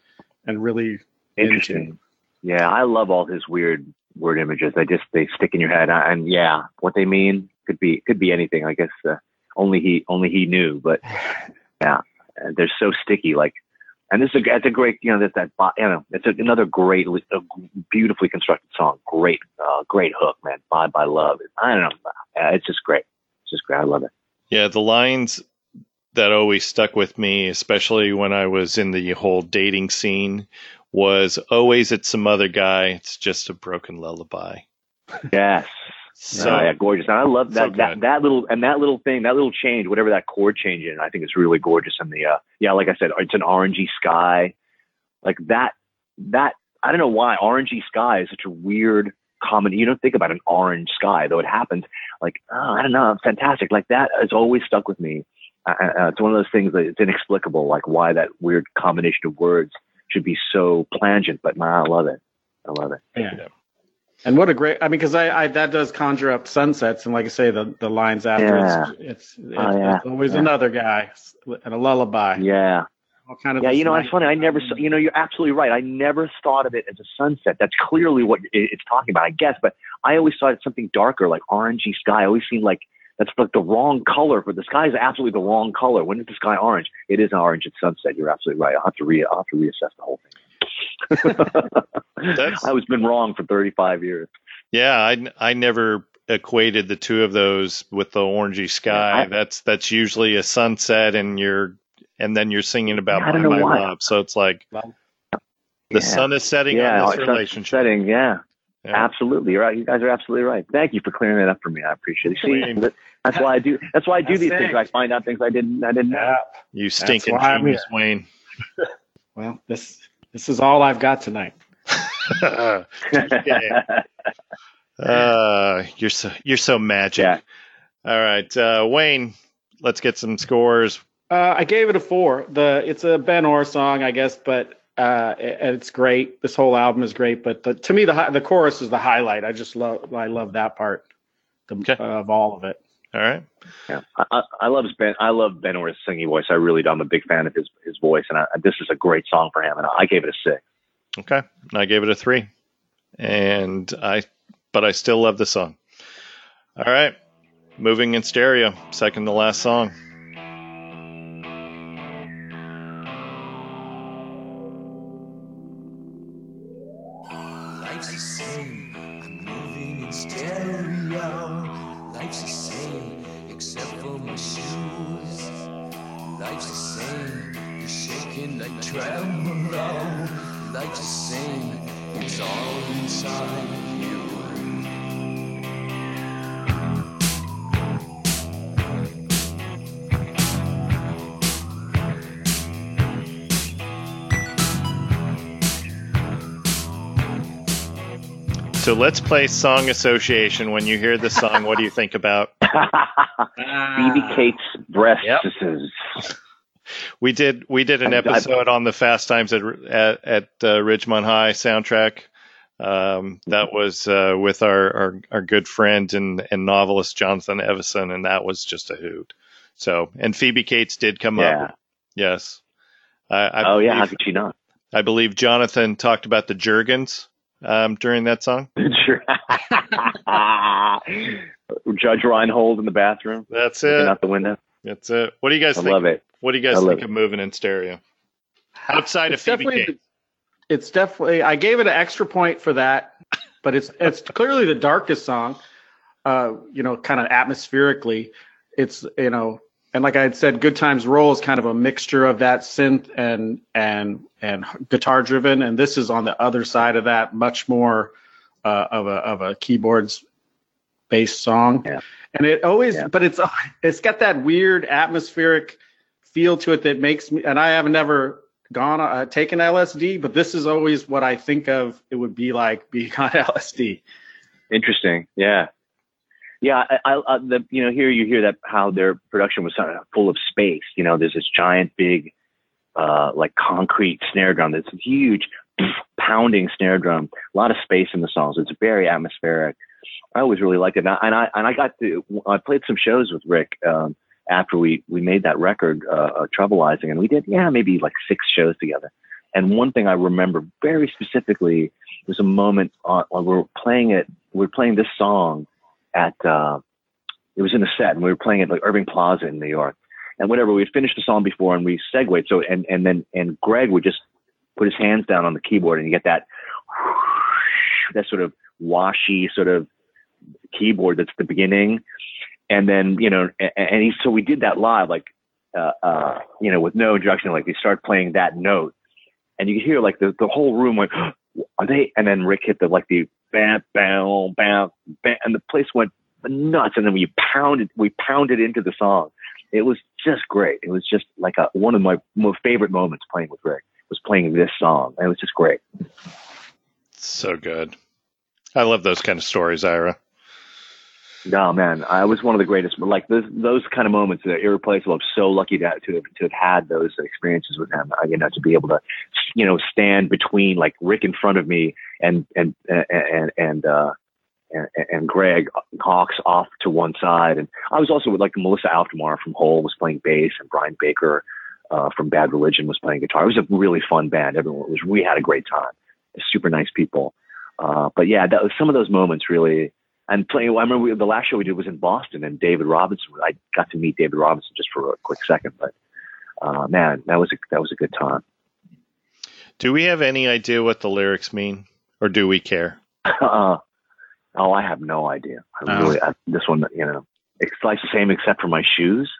and really interesting. Into. Yeah, I love all his weird. Word images, they just they stick in your head, and yeah, what they mean could be could be anything. I guess uh, only he only he knew, but yeah, they're so sticky. Like, and this is a, it's a great, you know, that that you know, it's a, another great, a beautifully constructed song. Great, uh, great hook, man. Bye Bye Love. I don't know, it's just great. It's just great. I love it. Yeah, the lines that always stuck with me, especially when I was in the whole dating scene. Was always it's some other guy. It's just a broken lullaby. Yes, so oh, yeah, gorgeous. And I love that so that that little and that little thing, that little change, whatever that chord change in. I think it's really gorgeous. And the uh, yeah, like I said, it's an orangey sky, like that. That I don't know why orangey sky is such a weird common. You don't think about an orange sky, though it happens. Like oh, I don't know, fantastic. Like that has always stuck with me. Uh, uh, it's one of those things that it's inexplicable, like why that weird combination of words. Should be so plangent, but nah, I love it. I love it. Yeah. And what a great, I mean, because I, I, that does conjure up sunsets. And like I say, the, the lines after yeah. it's, it's, it's, oh, yeah. it's always yeah. another guy and a lullaby. Yeah. All kind of yeah. You know, it's funny. I never, saw, you know, you're absolutely right. I never thought of it as a sunset. That's clearly what it's talking about, I guess. But I always thought it's something darker, like orangey sky. I always seemed like that's like the wrong color for the sky is absolutely the wrong color. When is the sky orange? It is orange at sunset. You're absolutely right. I'll have to, re- I'll have to reassess the whole thing. I was been wrong for thirty-five years. Yeah, I, I never equated the two of those with the orangey sky. Yeah, I, that's that's usually a sunset and you're and then you're singing about I don't know my why. Love. So it's like the yeah. sun is setting yeah, on this relationship. Setting, yeah. yeah, absolutely. You're right. You guys are absolutely right. Thank you for clearing that up for me. I appreciate it. See, that's why I do. That's why I do that's these sick. things. I find out things I didn't. I didn't. Yeah. Know. You stinking genius, Wayne. Well, this this is all I've got tonight. yeah. uh, you're so you're so magic. Yeah. All right, uh, Wayne. Let's get some scores. Uh, I gave it a four. The it's a Ben Orr song, I guess, but uh, it, it's great. This whole album is great, but the, to me, the the chorus is the highlight. I just love I love that part the, okay. uh, of all of it. All right. Yeah, I, I love Ben. I love Ben Orr's singing voice. I really do. I'm a big fan of his his voice, and I, this is a great song for him. And I gave it a six. Okay, and I gave it a three, and I, but I still love the song. All right, moving in stereo, second to last song. Life's the same. I'm moving in stereo. Life's the same, except for my shoes. Life's the same. You're shaking like tremolo. Like to sing, it's all inside you. So let's play Song Association. When you hear the song, what do you think about? Phoebe Cates' breasts. Yep. We did we did an episode on the Fast Times at at, at uh, Ridgemont High soundtrack. Um, that was uh, with our, our, our good friend and, and novelist Jonathan Evison, and that was just a hoot. So, and Phoebe Cates did come yeah. up. Yes. I, I oh believe, yeah, how could she not? I believe Jonathan talked about the Juergens um, during that song. Judge Reinhold in the bathroom. That's it. Out the window. That's it. What do you guys I think? I love it. What do you guys think of moving in stereo? Outside it's of Phoebe Cates. It's definitely, I gave it an extra point for that, but it's it's clearly the darkest song, uh, you know, kind of atmospherically. It's, you know, and like I had said, Good Times Roll is kind of a mixture of that synth and and and guitar driven, and this is on the other side of that, much more uh, of a of a keyboards based song. Yeah. And it always, yeah. but it's it's got that weird atmospheric feel to it that makes me, and I have never gone uh, taken L S D, but this is always what I think of. It would be like being on L S D. Interesting, yeah, yeah. I, I, I the, you know, here you hear that how their production was full of space. You know, there's this giant, big, uh, like concrete snare drum. That's huge, pounding snare drum. A lot of space in the songs. It's very atmospheric. I always really liked it, and I and I, and I got to. I played some shows with Rick. Um, after we, we made that record, uh, Troublizing, and we did, yeah, maybe like six shows together. And one thing I remember very specifically was a moment on, on we were playing it, we were playing this song at, uh, it was in a set, and we were playing it like Irving Plaza in New York. And whatever, we had finished the song before, and we segued. So, and, and then, and Greg would just put his hands down on the keyboard, and you get that, that sort of washy sort of keyboard that's the beginning. And then, you know, and, and he, so we did that live, like, uh, uh, you know, with no introduction, like we start playing that note and you could hear like the, the whole room went, oh, are they, and then Rick hit the, like the bam, bam, bam, bam, and the place went nuts. And then we pounded, we pounded into the song. It was just great. It was just like a, one of my most favorite moments playing with Rick was playing this song. It was just great. So good. I love those kind of stories, Ira. No, man, I was one of the greatest. Like those, those kind of moments are irreplaceable. I'm so lucky to to, to have had those experiences with him. You know, to be able to, you know, stand between like Rick in front of me and and and and uh, and, and Greg Hawkes off to one side. And I was also with like Melissa Alftamar from Hole was playing bass, and Brian Baker uh, from Bad Religion was playing guitar. It was a really fun band. Everyone was. We had a great time. Super nice people. Uh, but yeah, that was, some of those moments really. And playing, I remember we, the last show we did was in Boston, and David Robinson. I got to meet David Robinson just for a quick second, but uh, man, that was a, that was a good time. Do we have any idea what the lyrics mean, or do we care? uh, oh, I have no idea. I really, I, this one, you know, it's like the same except for my shoes.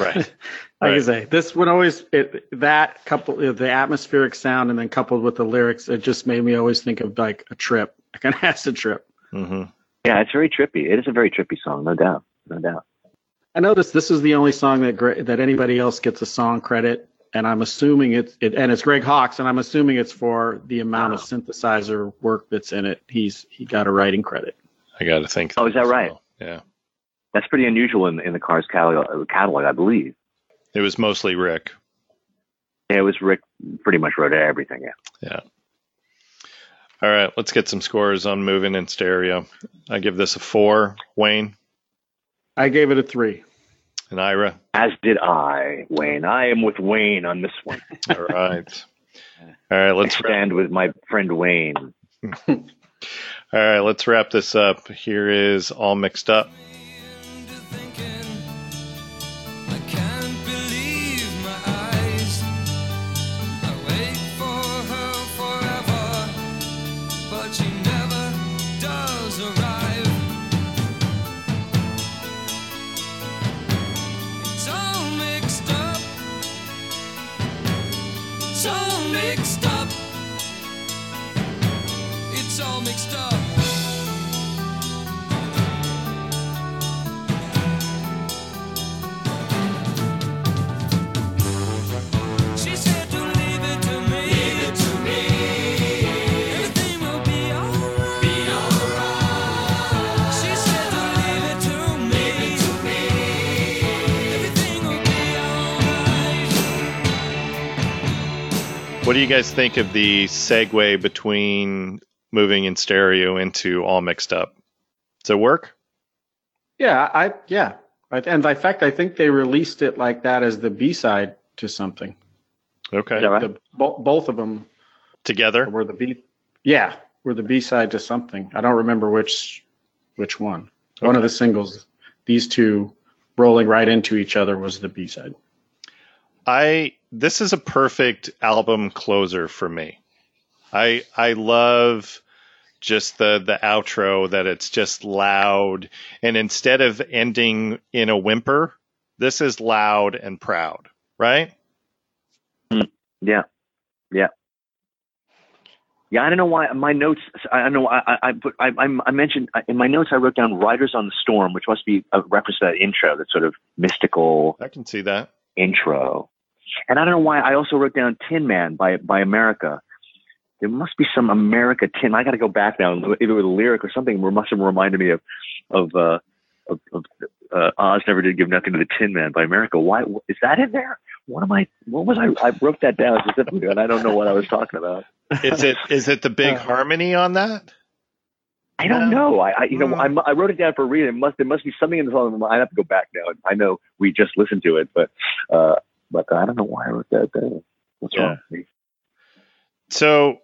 Right. Like right. you say, this one always, it, that couple, the atmospheric sound and then coupled with the lyrics, it just made me always think of like a trip, like an acid trip. Mm-hmm. Yeah, it's very trippy. It is a very trippy song, no doubt, no doubt. I noticed this is the only song that that anybody else gets a song credit, and I'm assuming it's it, and it's Greg Hawkes, and I'm assuming it's for the amount wow. of synthesizer work that's in it. He's he got a writing credit. I got to think. Oh, is that right? Well. Yeah, that's pretty unusual in in the Cars catalog, catalog, I believe. It was mostly Rick. Yeah, it was Rick. Pretty much wrote everything. Yeah. Yeah. All right, let's get some scores on Moving and Stereo. I give this a four. Wayne? I gave it a three. And Ira? As did I, Wayne. I am with Wayne on this one. All right. All right, let's stand wrap- with my friend Wayne. All right, let's wrap this up. Here is All Mixed Up. What do you guys think of the segue between Moving in Stereo into All Mixed Up? Does it work? Yeah, I yeah. And in fact, I think they released it like that as the B-side to something. Okay. Yeah, right? the, bo- both of them. Together? Were the B, yeah, were the B-side to something. I don't remember which which one. Okay. One of the singles, these two rolling right into each other was the B-side. I... This is a perfect album closer for me. I I love just the, the outro, that it's just loud. And instead of ending in a whimper, this is loud and proud, right? Yeah. Yeah. Yeah, I don't know why my notes, I know I I, put, I I mentioned in my notes, I wrote down Riders on the Storm, which must be a reference to that intro, that sort of mystical. I can see that. Intro. And I don't know why I also wrote down Tin Man by by America. There must be some America Tin. I got to go back now, either with a lyric or something. Must have reminded me of of, uh, of, of uh, Oz Never Did Give Nothing to the Tin Man by America. Why is that in there? What am I? What was I? I wrote that down specifically, and I don't know what I was talking about. Is it is it the big uh, harmony on that? I don't know. I, I you know mm. I, I wrote it down for a reason. It must there must be something in the song. I have to go back now. I know we just listened to it, but. Uh, But I don't know why I wrote that down. What's yeah. wrong with me? So,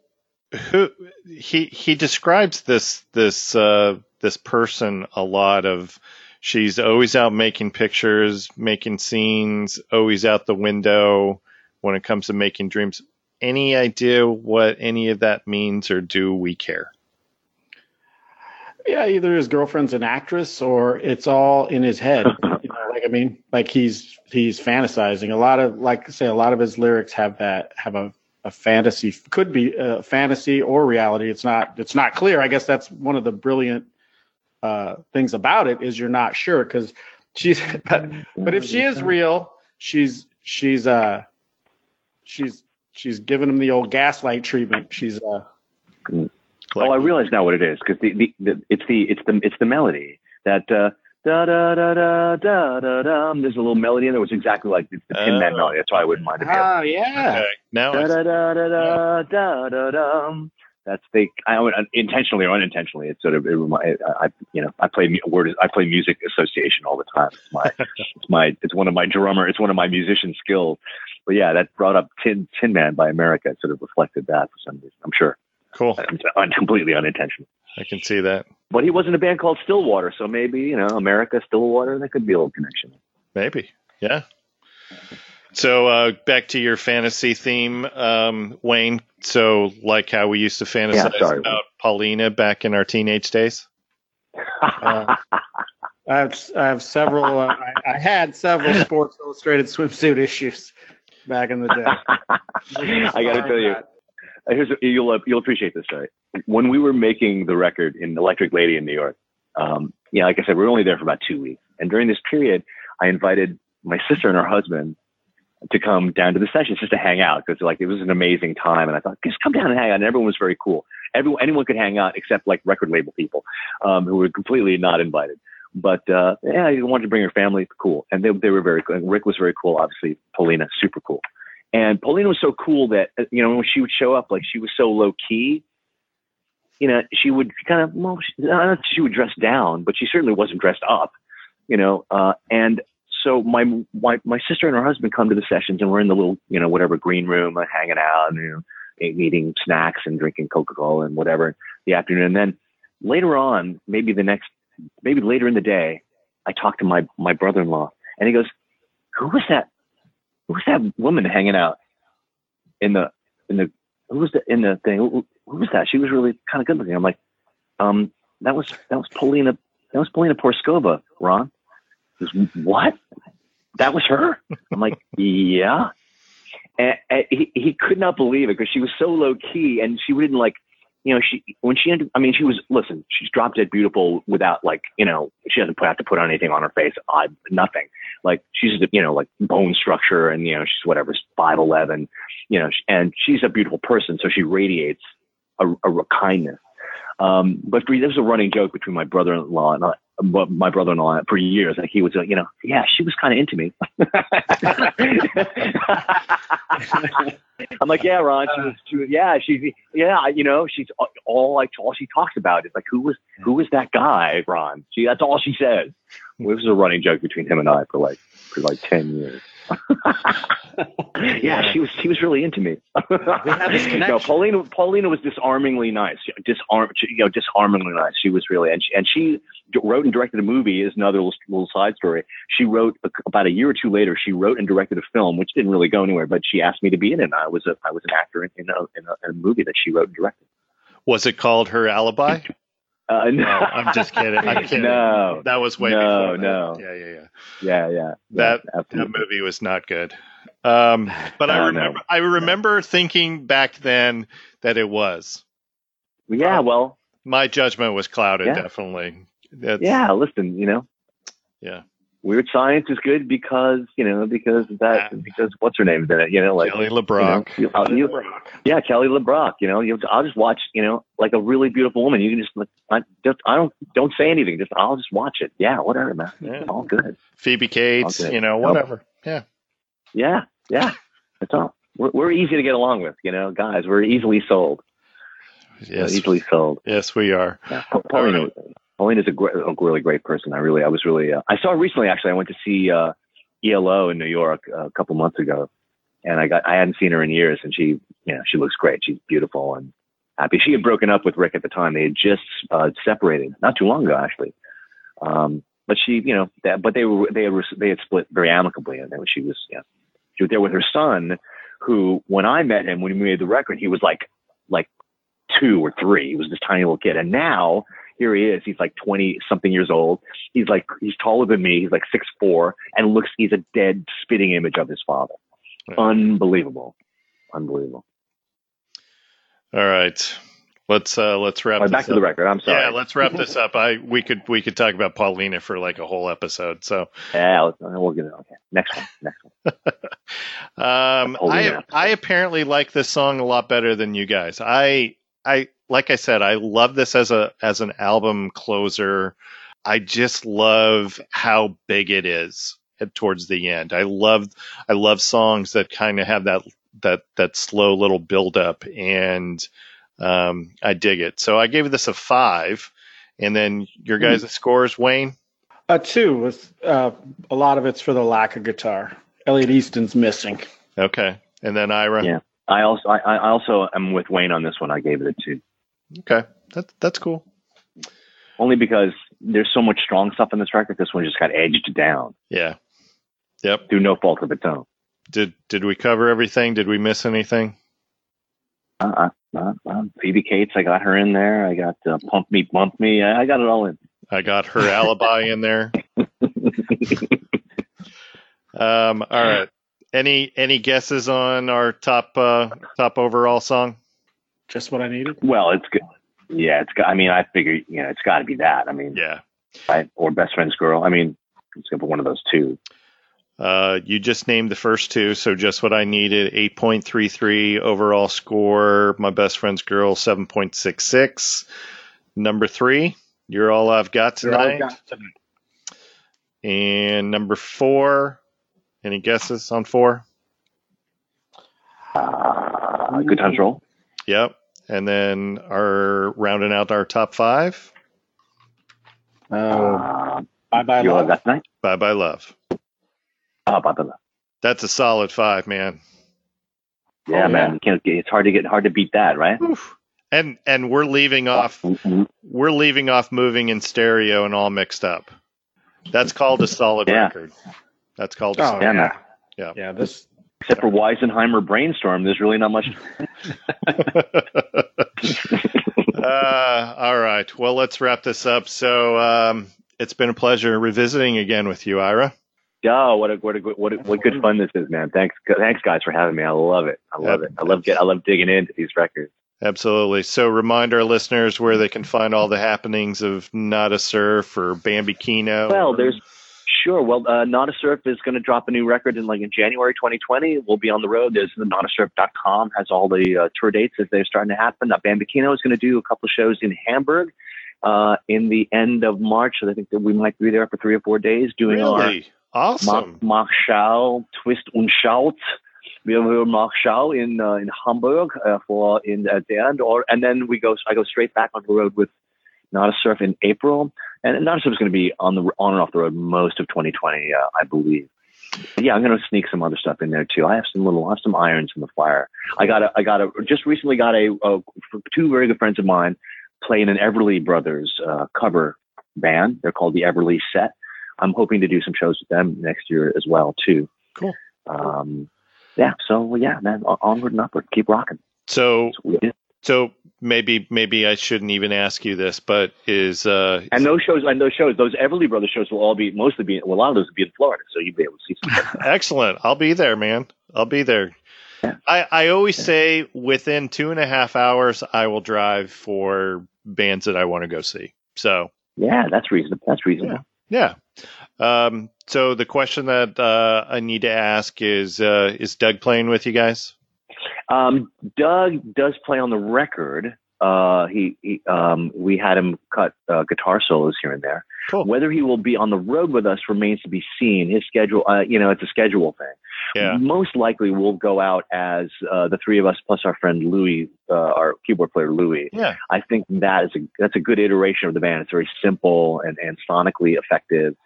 who he he describes this this uh, this person a lot of. She's always out making pictures, making scenes, always out the window when it comes to making dreams. Any idea what any of that means, or do we care? Yeah, either his girlfriend's an actress, or it's all in his head. I mean, like he's he's fantasizing a lot of, like I say, a lot of his lyrics have that have a, a fantasy, could be a fantasy or reality. It's not it's not clear. I guess that's one of the brilliant uh, things about it is you're not sure because she's. But, but if she is real, she's she's uh she's she's giving him the old gaslight treatment. She's. Uh, oh, I realize now what it is because the, the, the it's the it's the it's the melody that. Uh, Da, da, da, da, da, da, da. There's a little melody in there, which is exactly like it's the Tin Man melody. That's why I wouldn't mind it. Oh, yeah. Okay. Now da, da, da, da, da, da, da, da. That's the I would intentionally or unintentionally. It's sort of it, I, I you know I play word I play music association all the time. It's my it's my it's one of my drummer. It's one of my musician skills. But yeah, that brought up Tin Tin Man by America. It sort of reflected that for some reason. I'm sure. Cool. I'm completely unintentional. I can see that. But he was in a band called Still Water, so maybe, you know, America, Still Water, that could be a little connection. Maybe, yeah. So uh, back to your fantasy theme, um, Wayne. So like how we used to fantasize yeah, about Paulina back in our teenage days? uh, I have, I have several. uh, I, I had several Sports Illustrated swimsuit issues back in the day. I got to tell you, here's, you'll you'll appreciate this story. When we were making the record in Electric Lady in New York, um, yeah, like I said, we were only there for about two weeks. And during this period, I invited my sister and her husband to come down to the sessions just to hang out, because like it was an amazing time. And I thought, just come down and hang out. And everyone was very cool. Everyone, anyone could hang out except like record label people um, who were completely not invited. But uh, yeah, you wanted to bring your family. Cool. And they they were very cool. And Rick was very cool. Obviously, Paulina, super cool. And Paulina was so cool that, you know, when she would show up, like she was so low key, you know, she would kind of, well, she, not that she would dress down, but she certainly wasn't dressed up, you know. Uh, and so my, my, my sister and her husband come to the sessions, and we're in the little, you know, whatever green room, like, hanging out and, you know, eating snacks and drinking Coca-Cola and whatever the afternoon. And then later on, maybe the next, maybe later in the day, I talked to my, my brother-in-law, and he goes, who was that? Who was that woman hanging out in the, in the, who was the, in the thing? Who, who was that? She was really kind of good looking. I'm like, um, that was, that was Paulina, that was Paulina Porizkova, Ron. He goes, what? That was her? I'm like, yeah. And, and he, he could not believe it, because she was so low key, and she wouldn't like, you know, she, when she ended, I mean, she was, listen, she's drop dead beautiful without like, you know, she doesn't have to put on anything on her face. I, nothing. Like she's, you know, like bone structure, and, you know, she's whatever, five eleven, you know, and she's a beautiful person. So she radiates a, a, a kindness. Um, but for, there was a running joke between my brother-in-law and I, my brother-in-law for years. Like he was, you know, yeah, she was kind of into me. I'm like, yeah, Ron, she was, she was, yeah, she's, yeah, you know, she's all like, all she talks about is like, who was, who was that guy, Ron? She, that's all she says. Well, this was a running joke between him and I for like, for like ten years. yeah, she was, she was really into me. no, Paulina, Paulina was disarmingly nice, disarm, you know, disarmingly nice. She was really, and she, and she wrote and directed a movie, is another little, little side story. She wrote about a year or two later, she wrote and directed a film, which didn't really go anywhere, but she asked me to be in it. And I was a, I was an actor in, in, a, in, a, in a movie that she wrote and directed. Was it called Her Alibi? Uh, no. no, I'm just kidding. I'm kidding. No, that was way no, before. No, no, yeah, yeah, yeah, yeah, yeah. That, yeah, that movie was not good. Um, but uh, I remember, no. I remember thinking back then that it was. Yeah, um, well, my judgment was clouded. Yeah. Definitely. That's, yeah, listen, you know. Yeah. Weird Science is good because, you know, because that, yeah. because what's her name is in it, you know, like Kelly LeBrock. You know, Kelly you, LeBrock. Yeah, Kelly LeBrock. You know, you, I'll just watch, you know, like a really beautiful woman. You can just, like, I, just, I don't, don't say anything. Just, I'll just watch it. Yeah, whatever, man. Yeah. All good. Phoebe Cates, you know, whatever. Yeah. Yeah, yeah. That's all. We're, we're easy to get along with, you know, guys. We're easily sold. Yes, we're easily sold. Yes, we are. Yeah. Paulina. Paulina's a, great, a really great person. I really, I was really, uh, I saw her recently, actually. I went to see uh, E L O in New York a couple months ago, and I got, I hadn't seen her in years, and she, you know, she looks great. She's beautiful and happy. She had broken up with Rick at the time. They had just uh, separated not too long ago, actually. Um, but she, you know, that, but they were, they had, they had split very amicably, and then she was, you know, she was there with her son, who, when I met him, when we made the record, he was like, like two or three. He was this tiny little kid. And now, here he is. He's like twenty something years old. He's like, he's taller than me. He's like six, four, and looks, he's a dead spitting image of his father. Right. Unbelievable. Unbelievable. All right. Let's, uh, let's wrap right, back this to up. the record. I'm sorry. Yeah. Let's wrap this up. I, we could, we could talk about Paulina for like a whole episode. So yeah, we'll get it. Okay. Next one. Next one. um, I, I apparently like this song a lot better than you guys. I, I, Like I said, I love this as a as an album closer. I just love how big it is towards the end. I love I love songs that kind of have that that that slow little build up, and um, I dig it. So I gave this a five, and then your guys' mm-hmm. scores, Wayne? A two with uh, a lot of it's for the lack of guitar. Elliot Easton's missing. Okay, and then Ira. Yeah, I also I, I also am with Wayne on this one. I gave it a two. Okay, that's that's cool. Only because there's so much strong stuff in this record. This one just got edged down. Yeah. Yep. Through no fault of its own. Did Did we cover everything? Did we miss anything? Uh, uh, uh Phoebe Cates, I got her in there. I got uh, Pump Me, Bump Me. I, I got it all in. I got Her Alibi in there. um, all right. Any any guesses on our top uh, top overall song? Just What I Needed. Well, it's good. Yeah, it's got. I mean, I figure you know it's got to be that. I mean, yeah, right? Or Best Friend's Girl. I mean, it's gonna be one of those two. Uh, you just named the first two, so Just What I Needed, eight point three three overall score. My Best Friend's Girl, seven point six six. Number three, You're All I've Got Tonight. You're all I've got tonight. And number four, any guesses on four? Uh, Good Times Roll. Yep. And then our rounding out our top five. Uh, uh, bye bye love. That night? Bye bye love. Oh, bye bye love. That's a solid five, man. Yeah, oh, man. Yeah. You can't, it's hard to get hard to beat that, right? Oof. And and we're leaving off mm-hmm. we're leaving off Moving in Stereo and All Mixed Up. That's called a solid yeah. record. That's called a oh, solid yeah, record. Yeah. Yeah. This except for Weisenheimer Brainstorm, there's really not much. uh, all right. Well, let's wrap this up. So um, it's been a pleasure revisiting again with you, Ira. Oh, what a what a what a, what good fun this is, man! Thanks, thanks, guys, for having me. I love it. I love it. I love get. I love digging into these records. Absolutely. So remind our listeners where they can find all the happenings of Nada Surf or Bambi Kino. Well, there's. Sure. Well, uh, Nada Surf is going to drop a new record in like in January twenty twenty. We'll be on the road. There's the nada surf dot com has all the uh, tour dates as they're starting to happen. Uh, Bambi Kino is going to do a couple of shows in Hamburg uh, in the end of March. So I think that we might be there for three or four days doing really? Our awesome. Mach, Mach Schau, Twist und Shout. We have Mach Schau in uh, in Hamburg uh, for in at the end, or and then we go. I go straight back on the road with Nada Surf in April. And Nada Surf is going to be on the on and off the road most of twenty twenty, uh, I believe. But yeah, I'm going to sneak some other stuff in there too. I have some little, I have some irons in the fire. I got a, I got a, just recently got a, a two very good friends of mine playing an Everly Brothers uh, cover band. They're called the Everly Set. I'm hoping to do some shows with them next year as well too. Cool. Um, yeah. So yeah, man, onward and upward. Keep rocking. So. So maybe maybe I shouldn't even ask you this, but is uh, and those shows and those shows those Everly Brothers shows will all be mostly be well, a lot of those will be in Florida, so you'll be able to see some. Excellent, I'll be there, man. I'll be there. Yeah. I I always yeah. say within two and a half hours I will drive for bands that I want to go see. So yeah, that's reasonable. That's reasonable. Yeah. yeah. Um. So the question that uh, I need to ask is uh, is Doug playing with you guys? Um, Doug does play on the record. Uh, he, he um, we had him cut uh, guitar solos here and there. Cool. Whether he will be on the road with us remains to be seen. His schedule, uh, you know, it's a schedule thing. Yeah. Most likely, we'll go out as uh, the three of us plus our friend Louis, uh, our keyboard player Louis. Yeah. I think that is a that's a good iteration of the band. It's very simple and, and sonically effective.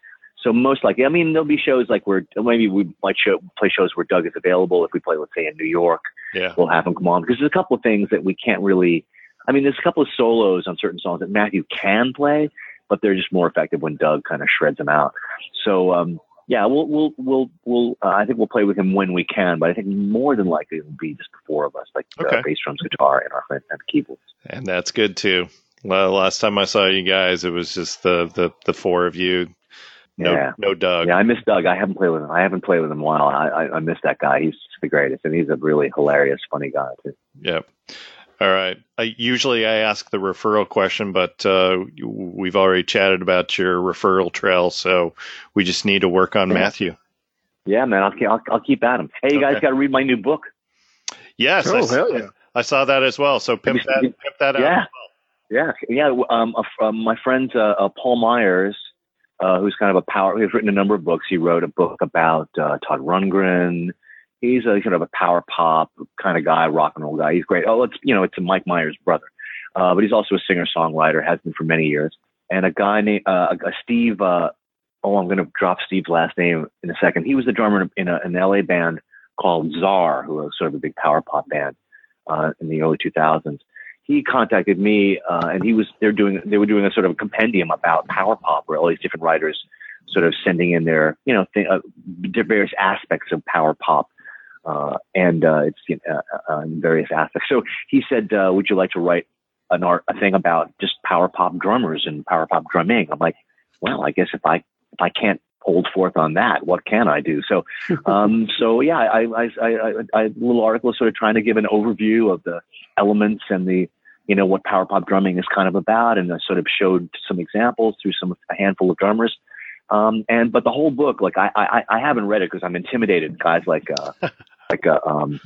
So most likely, I mean, there'll be shows like where maybe we might show, play shows where Doug is available. If we play, let's say, in New York, yeah. we'll have him come on. Because there's a couple of things that we can't really – I mean, there's a couple of solos on certain songs that Matthew can play, but they're just more effective when Doug kind of shreds them out. So, um, yeah, we'll we'll we'll, we'll uh, I think we'll play with him when we can, but I think more than likely it will be just the four of us, like okay. uh, bass, drums, guitar, and our friend and keyboards. And that's good, too. Well, last time I saw you guys, it was just the the, the four of you. No, yeah. no, Doug. Yeah, I miss Doug. I haven't played with him. I haven't played with him in a while. I, I, I miss that guy. He's the greatest, and he's a really hilarious, funny guy too. Yep. All right. I, usually, I ask the referral question, but uh, we've already chatted about your referral trail, so we just need to work on yeah. Matthew. Yeah, man. I'll, I'll I'll keep at him. Hey, you okay. guys, got to read my new book. Yes, oh, I, hell yeah. I saw that as well. So pimp that, pimp that out. Yeah, yeah, yeah. Um, uh, my friend uh, uh, Paul Myers. Uh, who's kind of a power, he's written a number of books. He wrote a book about uh, Todd Rundgren. He's a kind of a power pop kind of guy, rock and roll guy. He's great. Oh, it's, you know, it's Mike Myers' brother. Uh, but he's also a singer-songwriter, has been for many years. And a guy named uh, a Steve, uh, oh, I'm going to drop Steve's last name in a second. He was the drummer in, a, in an L A band called Czar, who was sort of a big power pop band uh, in the early two thousands. He contacted me, uh, and he was they're doing they were doing a sort of a compendium about power pop, where all these different writers sort of sending in their you know th- uh, various aspects of power pop, uh, and uh, it's you know, uh, uh, various aspects. So he said, uh, "Would you like to write an art a thing about just power pop drummers and power pop drumming?" I'm like, "Well, I guess if I if I can't hold forth on that. What can I do? So, um, so yeah, I, I, I, I, I, little article is sort of trying to give an overview of the elements and the, you know, what power pop drumming is kind of about. And I sort of showed some examples through some, a handful of drummers. Um, and, but the whole book, like I, I, I haven't read it cause I'm intimidated, guys, like, uh, like, uh, um,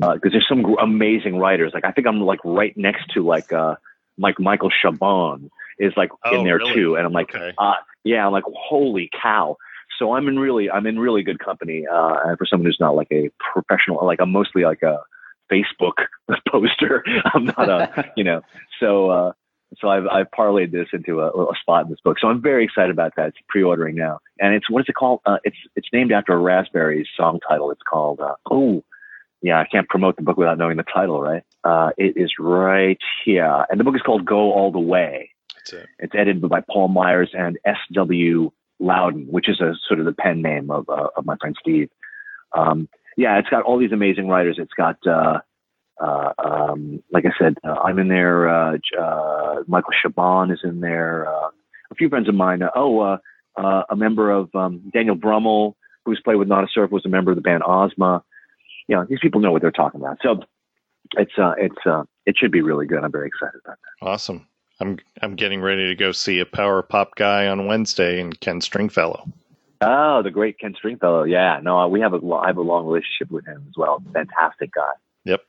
uh, cause there's some amazing writers. Like, I think I'm like right next to like, uh, like Michael Chabon is like oh, in there really? too. And I'm like, okay. uh, yeah, I'm like, holy cow. So I'm in really, I'm in really good company. Uh, for someone who's not like a professional, like I'm mostly like a Facebook poster. I'm not a, you know, so, uh, so I've, I've parlayed this into a, a spot in this book. So I'm very excited about that. It's pre-ordering now. And it's, what is it called? Uh, it's, it's named after a Raspberries song title. It's called, uh, oh, yeah, I can't promote the book without knowing the title, right? Uh, it is right here. And the book is called Go All the Way. That's it. It's edited by Paul Myers and S W Loudon, which is a sort of the pen name of, uh, of my friend Steve. Um, yeah, it's got all these amazing writers. It's got, uh, Uh, um, like I said, uh, I'm in there, uh, uh, Michael Chabon is in there, uh, a few friends of mine, uh, oh, uh, uh, a member of, um, Daniel Brummel, who's played with Nada Surf, was a member of the band Ozma. You know, these people know what they're talking about. So it's, uh, it's, uh, it should be really good. I'm very excited about that. Awesome. I'm, I'm getting ready to go see a power pop guy on Wednesday and Ken Stringfellow. Oh, the great Ken Stringfellow. Yeah, no, we have a, I have a long relationship with him as well. Fantastic guy. Yep.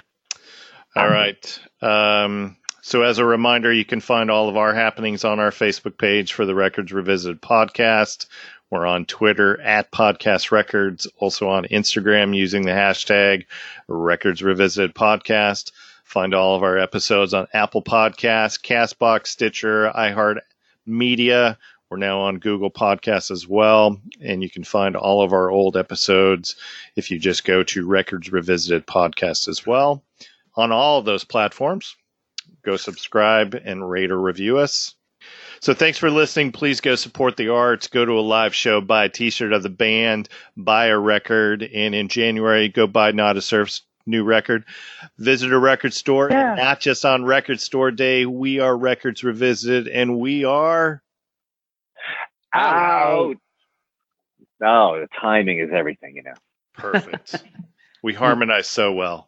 All right. Um, so as a reminder, you can find all of our happenings on our Facebook page for the Records Revisited podcast. We're on Twitter at Podcast Records, also on Instagram using the hashtag Records Revisited Podcast. Find all of our episodes on Apple Podcasts, Castbox, Stitcher, iHeartMedia. We're now on Google Podcasts as well, and you can find all of our old episodes if you just go to Records Revisited Podcast as well. On all of those platforms, go subscribe and rate or review us. So thanks for listening. Please go support the arts. Go to a live show, buy a T-shirt of the band, buy a record. And in January, go buy Nada Surf's new record. Visit a record store. Yeah. And not just on Record Store Day. We are Records Revisited, and we are out. Oh, the timing is everything, you know. Perfect. We harmonize so well.